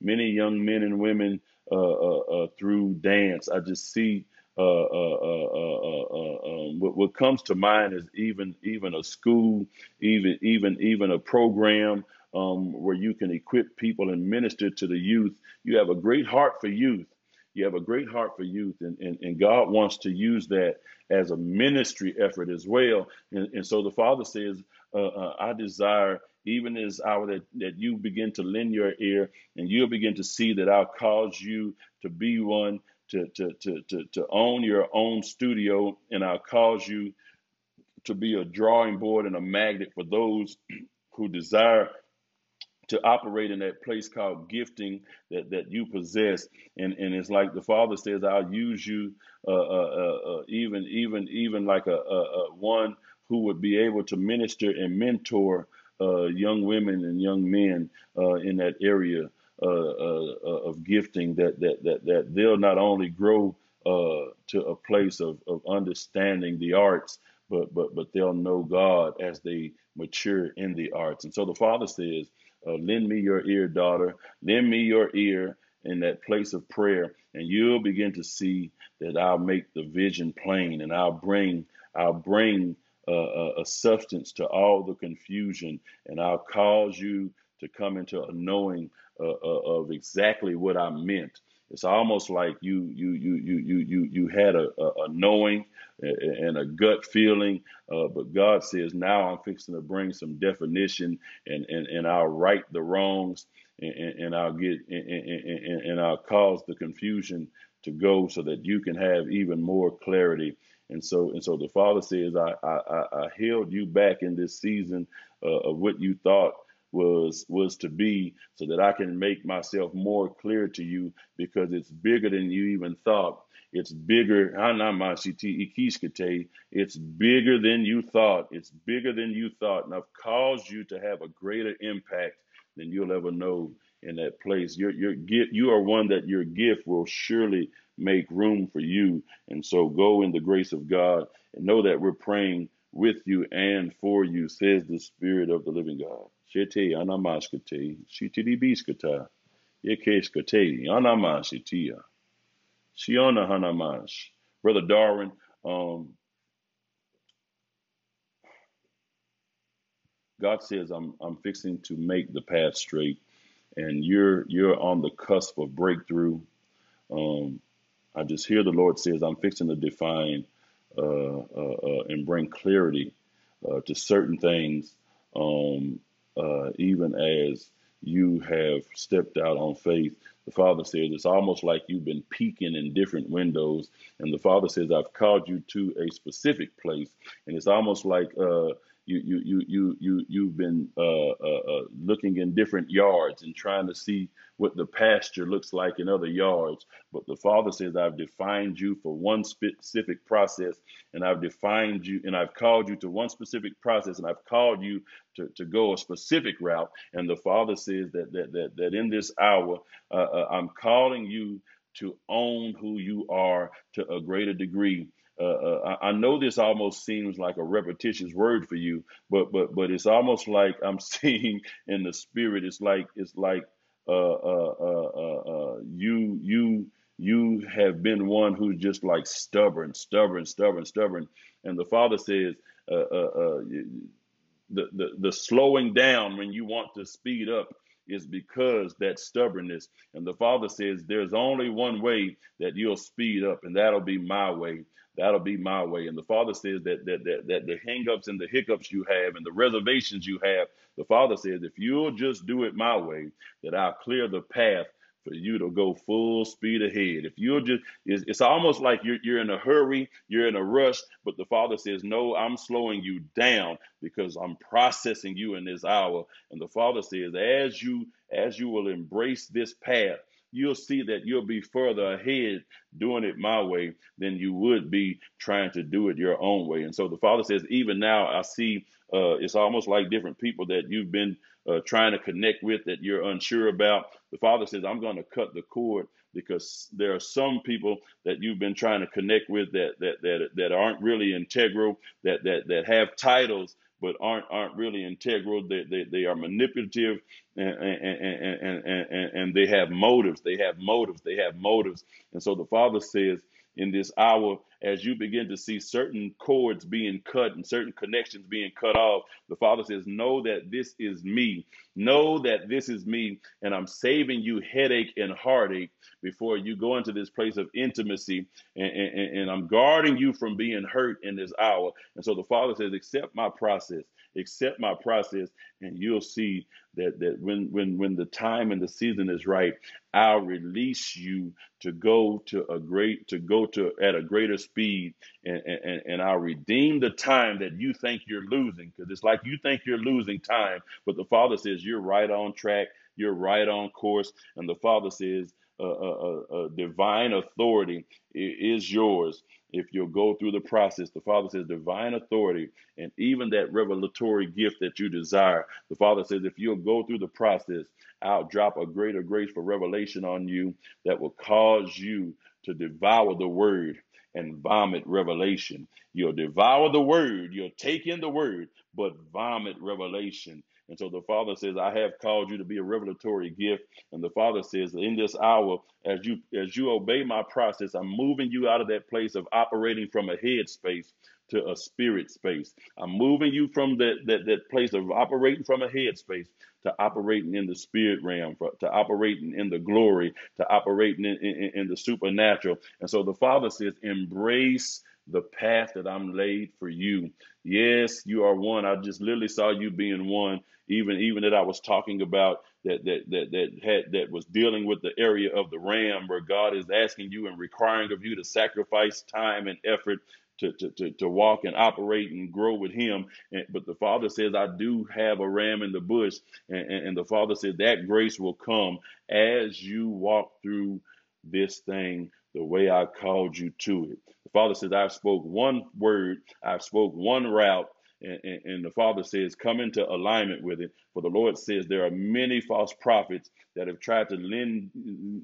many young men and women through dance. I just see what comes to mind is even a school, even a program where you can equip people and minister to the youth. You have a great heart for youth. You have a great heart for youth, and God wants to use that as a ministry effort as well. And so the Father says, I desire, even as hour that you begin to lend your ear, and you'll begin to see that I'll cause you to be one, to own your own studio, and I'll cause you to be a drawing board and a magnet for those who desire to operate in that place called gifting that you possess. And it's like the Father says, I'll use you even like a one who would be able to minister and mentor young women and young men in that area of gifting, that they'll not only grow to a place of understanding the arts, but they'll know God as they mature in the arts. And so the Father says, lend me your ear, daughter, lend me your ear in that place of prayer, and you'll begin to see that I'll make the vision plain, and I'll bring a substance to all the confusion, and I'll cause you to come into a knowing of exactly what I meant. It's almost like you had a knowing and a gut feeling, but God says, now I'm fixing to bring some definition, and I'll right the wrongs, and I'll get and I'll cause the confusion to go, so that you can have even more clarity. And so the Father says, I held you back in this season of what you thought was to be, so that I can make myself more clear to you, because it's bigger than you even thought. It's bigger. It's bigger than you thought. It's bigger than you thought. And I've caused you to have a greater impact than you'll ever know in that place. You are one that your gift will surely make room for you. And so go in the grace of God, and know that we're praying with you and for you, says the Spirit of the living God. Brother Darwin, God says, I'm fixing to make the path straight, and you're on the cusp of breakthrough. I just hear the Lord says, I'm fixing to define and bring clarity to certain things, even as you have stepped out on faith. The Father says, it's almost like you've been peeking in different windows, and the Father says, I've called you to a specific place, and it's almost like you've been looking in different yards and trying to see what the pasture looks like in other yards. But the Father says, I've defined you for one specific process, and I've defined you, and I've called you to one specific process, and I've called you to go a specific route. And the Father says that in this hour, I'm calling you to own who you are to a greater degree. I know this almost seems like a repetitious word for you, but it's almost like I'm seeing in the spirit. It's like you have been one who's just like stubborn, and the Father says the slowing down when you want to speed up is because that stubbornness. And the Father says, there's only one way that you'll speed up, and that'll be my way. That'll be my way. And the Father says that the hang-ups and the hiccups you have and the reservations you have, the Father says, if you'll just do it my way, that I'll clear the path for you to go full speed ahead. If you'll just, it's almost like you're in a hurry, you're in a rush, but the Father says, no, I'm slowing you down, because I'm processing you in this hour. And the Father says, as you will embrace this path, you'll see that you'll be further ahead doing it my way than you would be trying to do it your own way. And so the Father says, even now I see it's almost like different people that you've been trying to connect with that you're unsure about. The Father says, I'm going to cut the cord, because there are some people that you've been trying to connect with that aren't really integral, that have titles but aren't really integral. They are manipulative, and they have motives. And so the Father says, in this hour, as you begin to see certain cords being cut and certain connections being cut off, the Father says, know that this is me. Know that this is me, and I'm saving you headache and heartache before you go into this place of intimacy, and I'm guarding you from being hurt in this hour. And so the Father says, accept my process, and you'll see that when the time and the season is right, I'll release you to go to at a greater speed, and I'll redeem the time that you think you're losing, because it's like you think you're losing time, but the Father says you're right on track, you're right on course. And the Father says, divine authority is yours if you'll go through the process. The Father says, divine authority, and even that revelatory gift that you desire. The Father says, if you'll go through the process, I'll drop a greater grace for revelation on you that will cause you to devour the word and vomit revelation. You'll devour the word, you'll take in the word, but vomit revelation. And so the Father says, I have called you to be a revelatory gift. And the Father says, in this hour, as you obey my process, I'm moving you out of that place of operating from a head space to a spirit space. I'm moving you from that place of operating from a head space to operating in the spirit realm, to operating in the glory, to operating in the supernatural. And so the Father says, embrace the path that I'm laid for you. Yes, you are one. I just literally saw you being one, even that I was talking about that was dealing with the area of the ram, where God is asking you and requiring of you to sacrifice time and effort to walk and operate and grow with him. But the Father says, I do have a ram in the bush. And the Father said that grace will come as you walk through this thing the way I called you to it. The Father says, I've spoke one word, I've spoke one route, and the Father says, come into alignment with it. For the Lord says, there are many false prophets that have tried to get in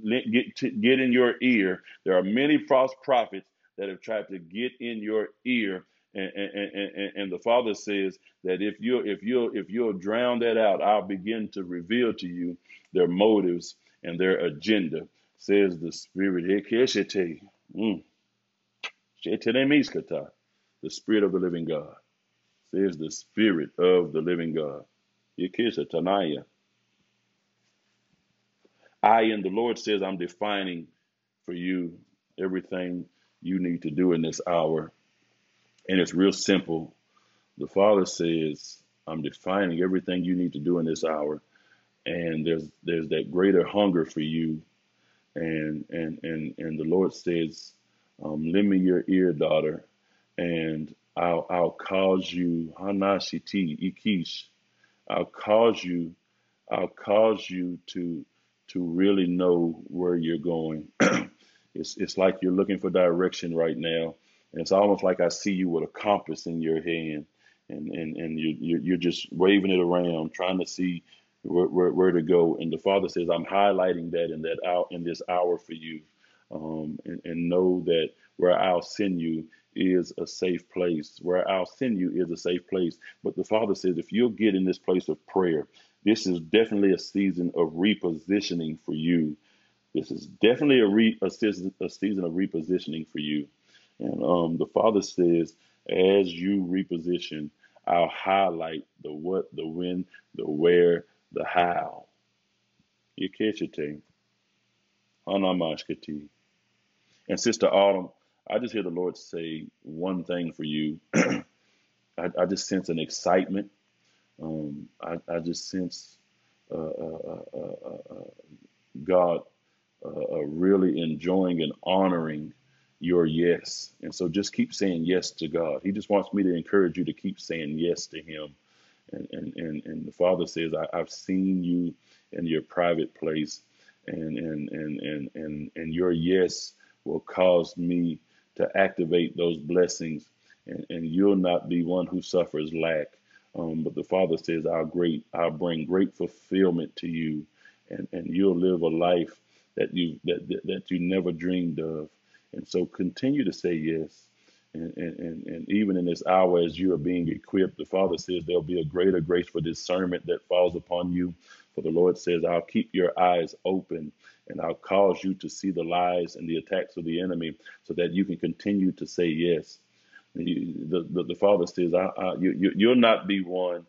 your ear. There are many false prophets that have tried to get in your ear. And the Father says that if you'll drown that out, I'll begin to reveal to you their motives and their agenda, says the Spirit. The Spirit of the living God, says the Spirit of the living God. I and the Lord says, I'm defining for you everything you need to do in this hour. And it's real simple. The Father says, I'm defining everything you need to do in this hour. And there's that greater hunger for you. And the Lord says, lend me your ear, daughter, and I'll cause you to really know where you're going. It's like you're looking for direction right now, and it's almost like I see you with a compass in your hand, and you're just waving it around, trying to see where to go. And the Father says, I'm highlighting that in this hour for you, and know that where I'll send you is a safe place. But the Father says, if you'll get in this place of prayer, this is definitely a season of repositioning for you. A season of repositioning for you. And the Father says, as you reposition, I'll highlight the what, the when, the where, the how. And Sister Autumn, I just hear the Lord say one thing for you. I just sense an excitement. I just sense God really enjoying and honoring your yes. And so just keep saying yes to God. He just wants me to encourage you to keep saying yes to him. And the Father says, I've seen you in your private place, and your yes will cause me to activate those blessings, and you'll not be one who suffers lack. But the Father says, I'll bring great fulfillment to you, and you'll live a life that you never dreamed of. And so continue to say yes. And even in this hour, as you are being equipped, the Father says there'll be a greater grace for discernment that falls upon you. For the Lord says, I'll keep your eyes open, and I'll cause you to see the lies and the attacks of the enemy so that you can continue to say yes. The Father says, you'll not be one,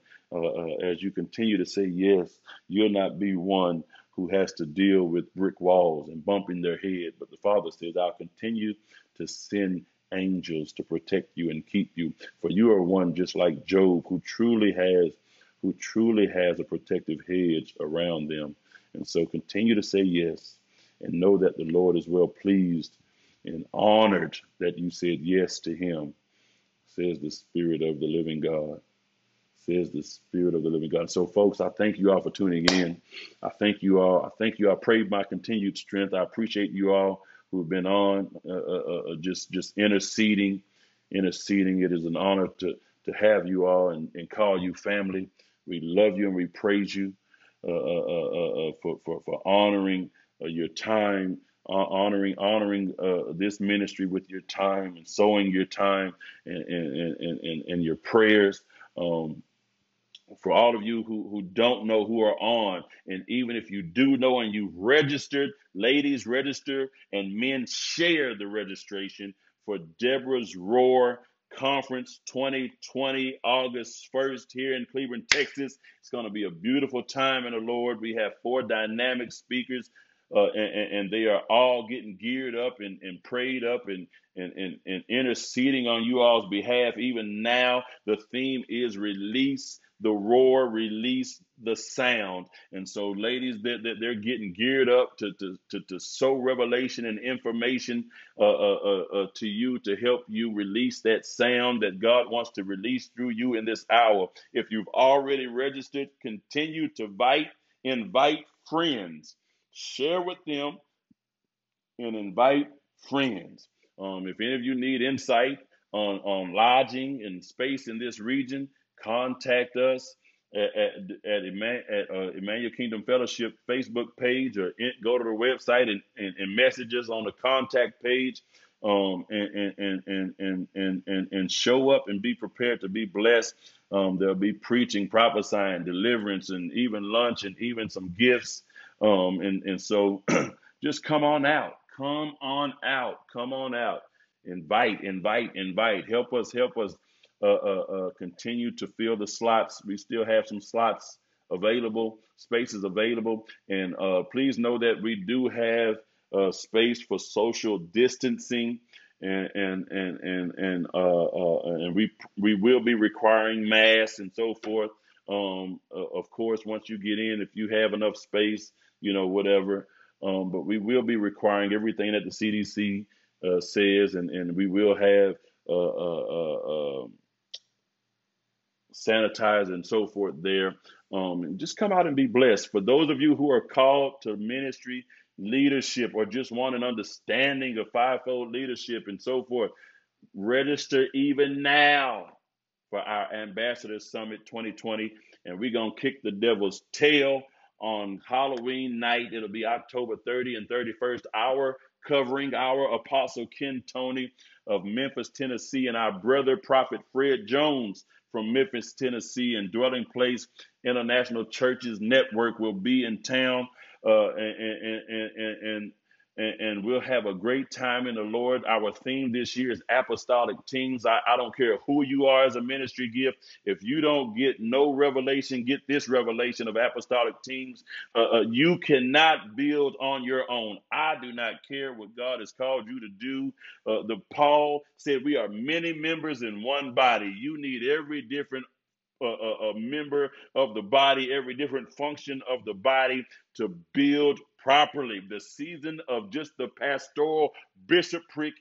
as you continue to say yes, you'll not be one who has to deal with brick walls and bumping their head. But the Father says, I'll continue to send angels to protect you and keep you, for you are one just like Job, who truly has a protective hedge around them. And so continue to say yes, and know that the Lord is well pleased and honored that you said yes to him, says the Spirit of the living God. Says the Spirit of the living God. So folks, I thank you all for tuning in. I thank you all. I thank you. I pray my continued strength. I appreciate you all who have been on, just interceding. It is an honor to have you all and call you family. We love you and we praise you for honoring your time, honoring this ministry with your time and sowing your time and your prayers. For all of you who don't know, who are on, and even if you do know and you've registered, ladies register and men share the registration for Deborah's Roar Conference 2020, August 1st here in Cleveland, Texas. It's going to be a beautiful time in the Lord. We have 4 dynamic speakers, and they are all getting geared up and prayed up and interceding on you all's behalf. Even now, the theme is release the roar, release the sound. And so, ladies, they're getting geared up to sow revelation and information to you, to help you release that sound that God wants to release through you in this hour. If you've already registered, continue to invite friends, share with them, and invite friends. If any of you need insight on lodging and space in this region, contact us at Emmanuel Kingdom Fellowship Facebook page, or go to the website and message us on the contact page, and show up and be prepared to be blessed. There'll be preaching, prophesying, deliverance, and even lunch, and even some gifts. And so just come on out. Come on out. Come on out. Invite. Help us. Continue to fill the slots. We still have some slots available, spaces available. And please know that we do have space for social distancing, and we will be requiring masks and so forth. Of course, once you get in, if you have enough space, whatever. But we will be requiring everything that the CDC says, and we will have sanitize and so forth there. And just come out and be blessed. For those of you who are called to ministry leadership, or just want an understanding of fivefold leadership and so forth, register even now for our Ambassador Summit 2020. And we're going to kick the devil's tail on Halloween night. It'll be October 30 and 31st. Our covering, our Apostle Ken Tony of Memphis, Tennessee, and our brother, Prophet Fred Jones from Memphis, Tennessee, and Dwelling Place International Churches Network will be in town, and we'll have a great time in the Lord. Our theme this year is apostolic teams. I don't care who you are as a ministry gift. If you don't get no revelation, get this revelation of apostolic teams. You cannot build on your own. I do not care what God has called you to do. Paul said we are many members in one body. You need every different a member of the body, every different function of the body to build properly. The season of just the pastoral bishopric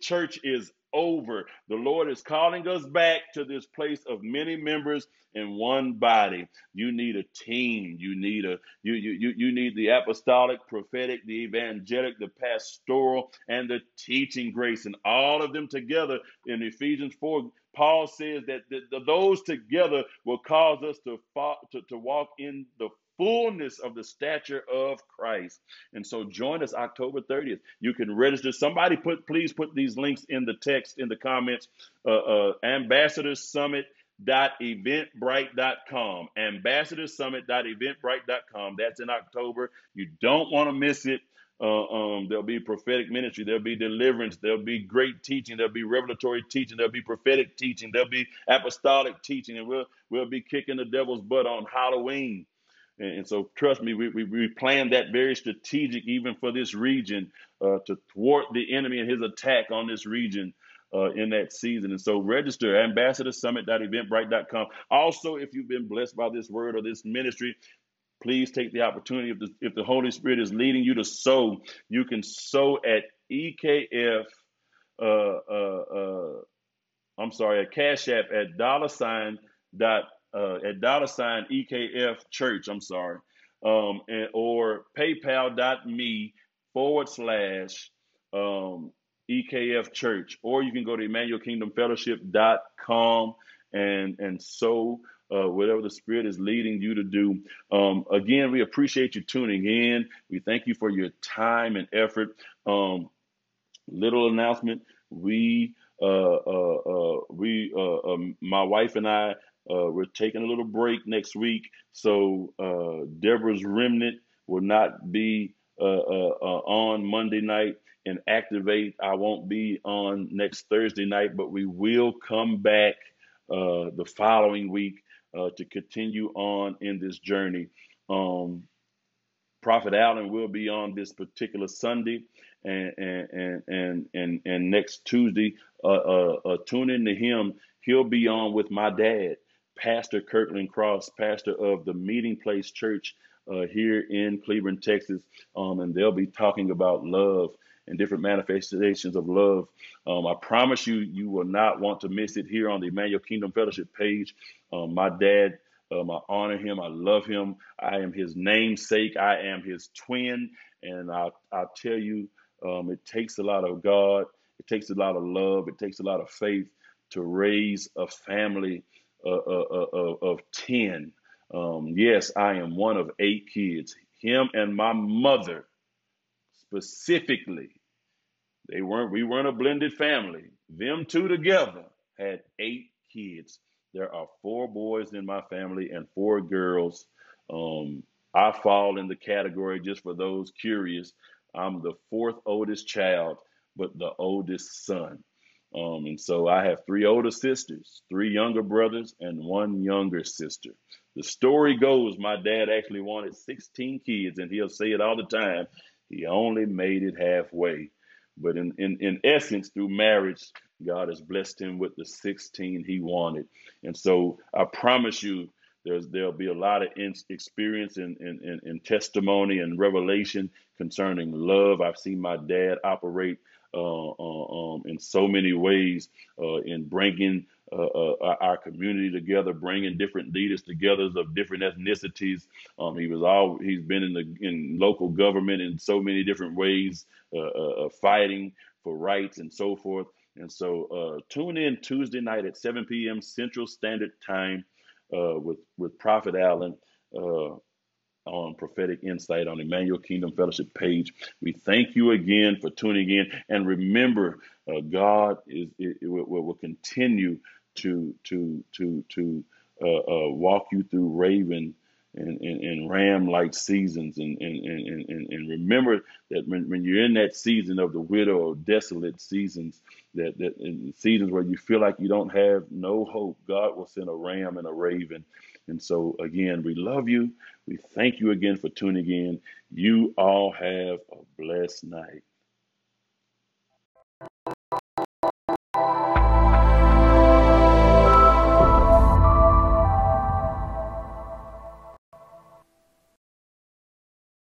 church is over. The Lord is calling us back to this place of many members in one body. You need a team. You need you need the apostolic, prophetic, the evangelic, the pastoral, and the teaching grace, and all of them together. In Ephesians 4, Paul says that those together will cause us to walk in the fullness of the stature of Christ. And so join us October 30th. You can register. Somebody please put these links in the text, in the comments. Ambassadorsummit.eventbrite.com. Ambassadorsummit.eventbrite.com. That's in October. You don't want to miss it. There'll be prophetic ministry, there'll be deliverance, there'll be great teaching, there'll be revelatory teaching, there'll be prophetic teaching, there'll be apostolic teaching, and we'll be kicking the devil's butt on Halloween. And so, trust me, we planned that very strategic, even for this region, to thwart the enemy and his attack on this region in that season. And so register, ambassadorsummit.eventbrite.com. Also, if you've been blessed by this word or this ministry, please take the opportunity. If the Holy Spirit is leading you to sow, you can sow at EKF, at Cash App at $ EKF Church, or paypal.me/, EKF Church, or you can go to EmmanuelKingdomFellowship.com and sow whatever the Spirit is leading you to do. Again, we appreciate you tuning in. We thank you for your time and effort. Little announcement. My wife and I, we're taking a little break next week, so Deborah's Remnant will not be on Monday night, and Activate I won't be on next Thursday night, but we will come back the following week to continue on in this journey. Prophet Allen will be on this particular Sunday and next Tuesday. Tune in to him. He'll be on with my dad, Pastor Kirkland Cross, pastor of the Meeting Place Church here in Cleveland, Texas, and they'll be talking about love and different manifestations of love. I promise you, you will not want to miss it here on the Emmanuel Kingdom Fellowship page. My dad, I honor him. I love him. I am his namesake. I am his twin, and I'll tell you, it takes a lot of God. It takes a lot of love. It takes a lot of faith to raise a family of 10. Yes, I am one of 8 kids. Him and my mother specifically, we weren't a blended family. Them two together had 8 kids. There are 4 boys in my family and 4 girls. I fall in the category, just for those curious, I'm the 4th oldest child, but the oldest son. And so I have 3 older sisters, 3 younger brothers, and 1 younger sister. The story goes, my dad actually wanted 16 kids, and he'll say it all the time. He only made it halfway. But in essence, through marriage, God has blessed him with the 16 he wanted. And so I promise you, there'll be a lot of experience and testimony and revelation concerning love. I've seen my dad operate in so many ways, in bringing our community together, bringing different leaders together of different ethnicities. He's been in local government in so many different ways, fighting for rights and so forth. And so tune in Tuesday night at 7 p.m. Central Standard Time with Prophet Allen on Prophetic Insight on Emmanuel Kingdom Fellowship page. We thank you again for tuning in, and remember, God will continue to walk you through raven and ram-like seasons, and remember that when you're in that season of the widow or desolate seasons, that in seasons where you feel like you don't have no hope, God will send a ram and a raven. And so, again, we love you. We thank you again for tuning in. You all have a blessed night.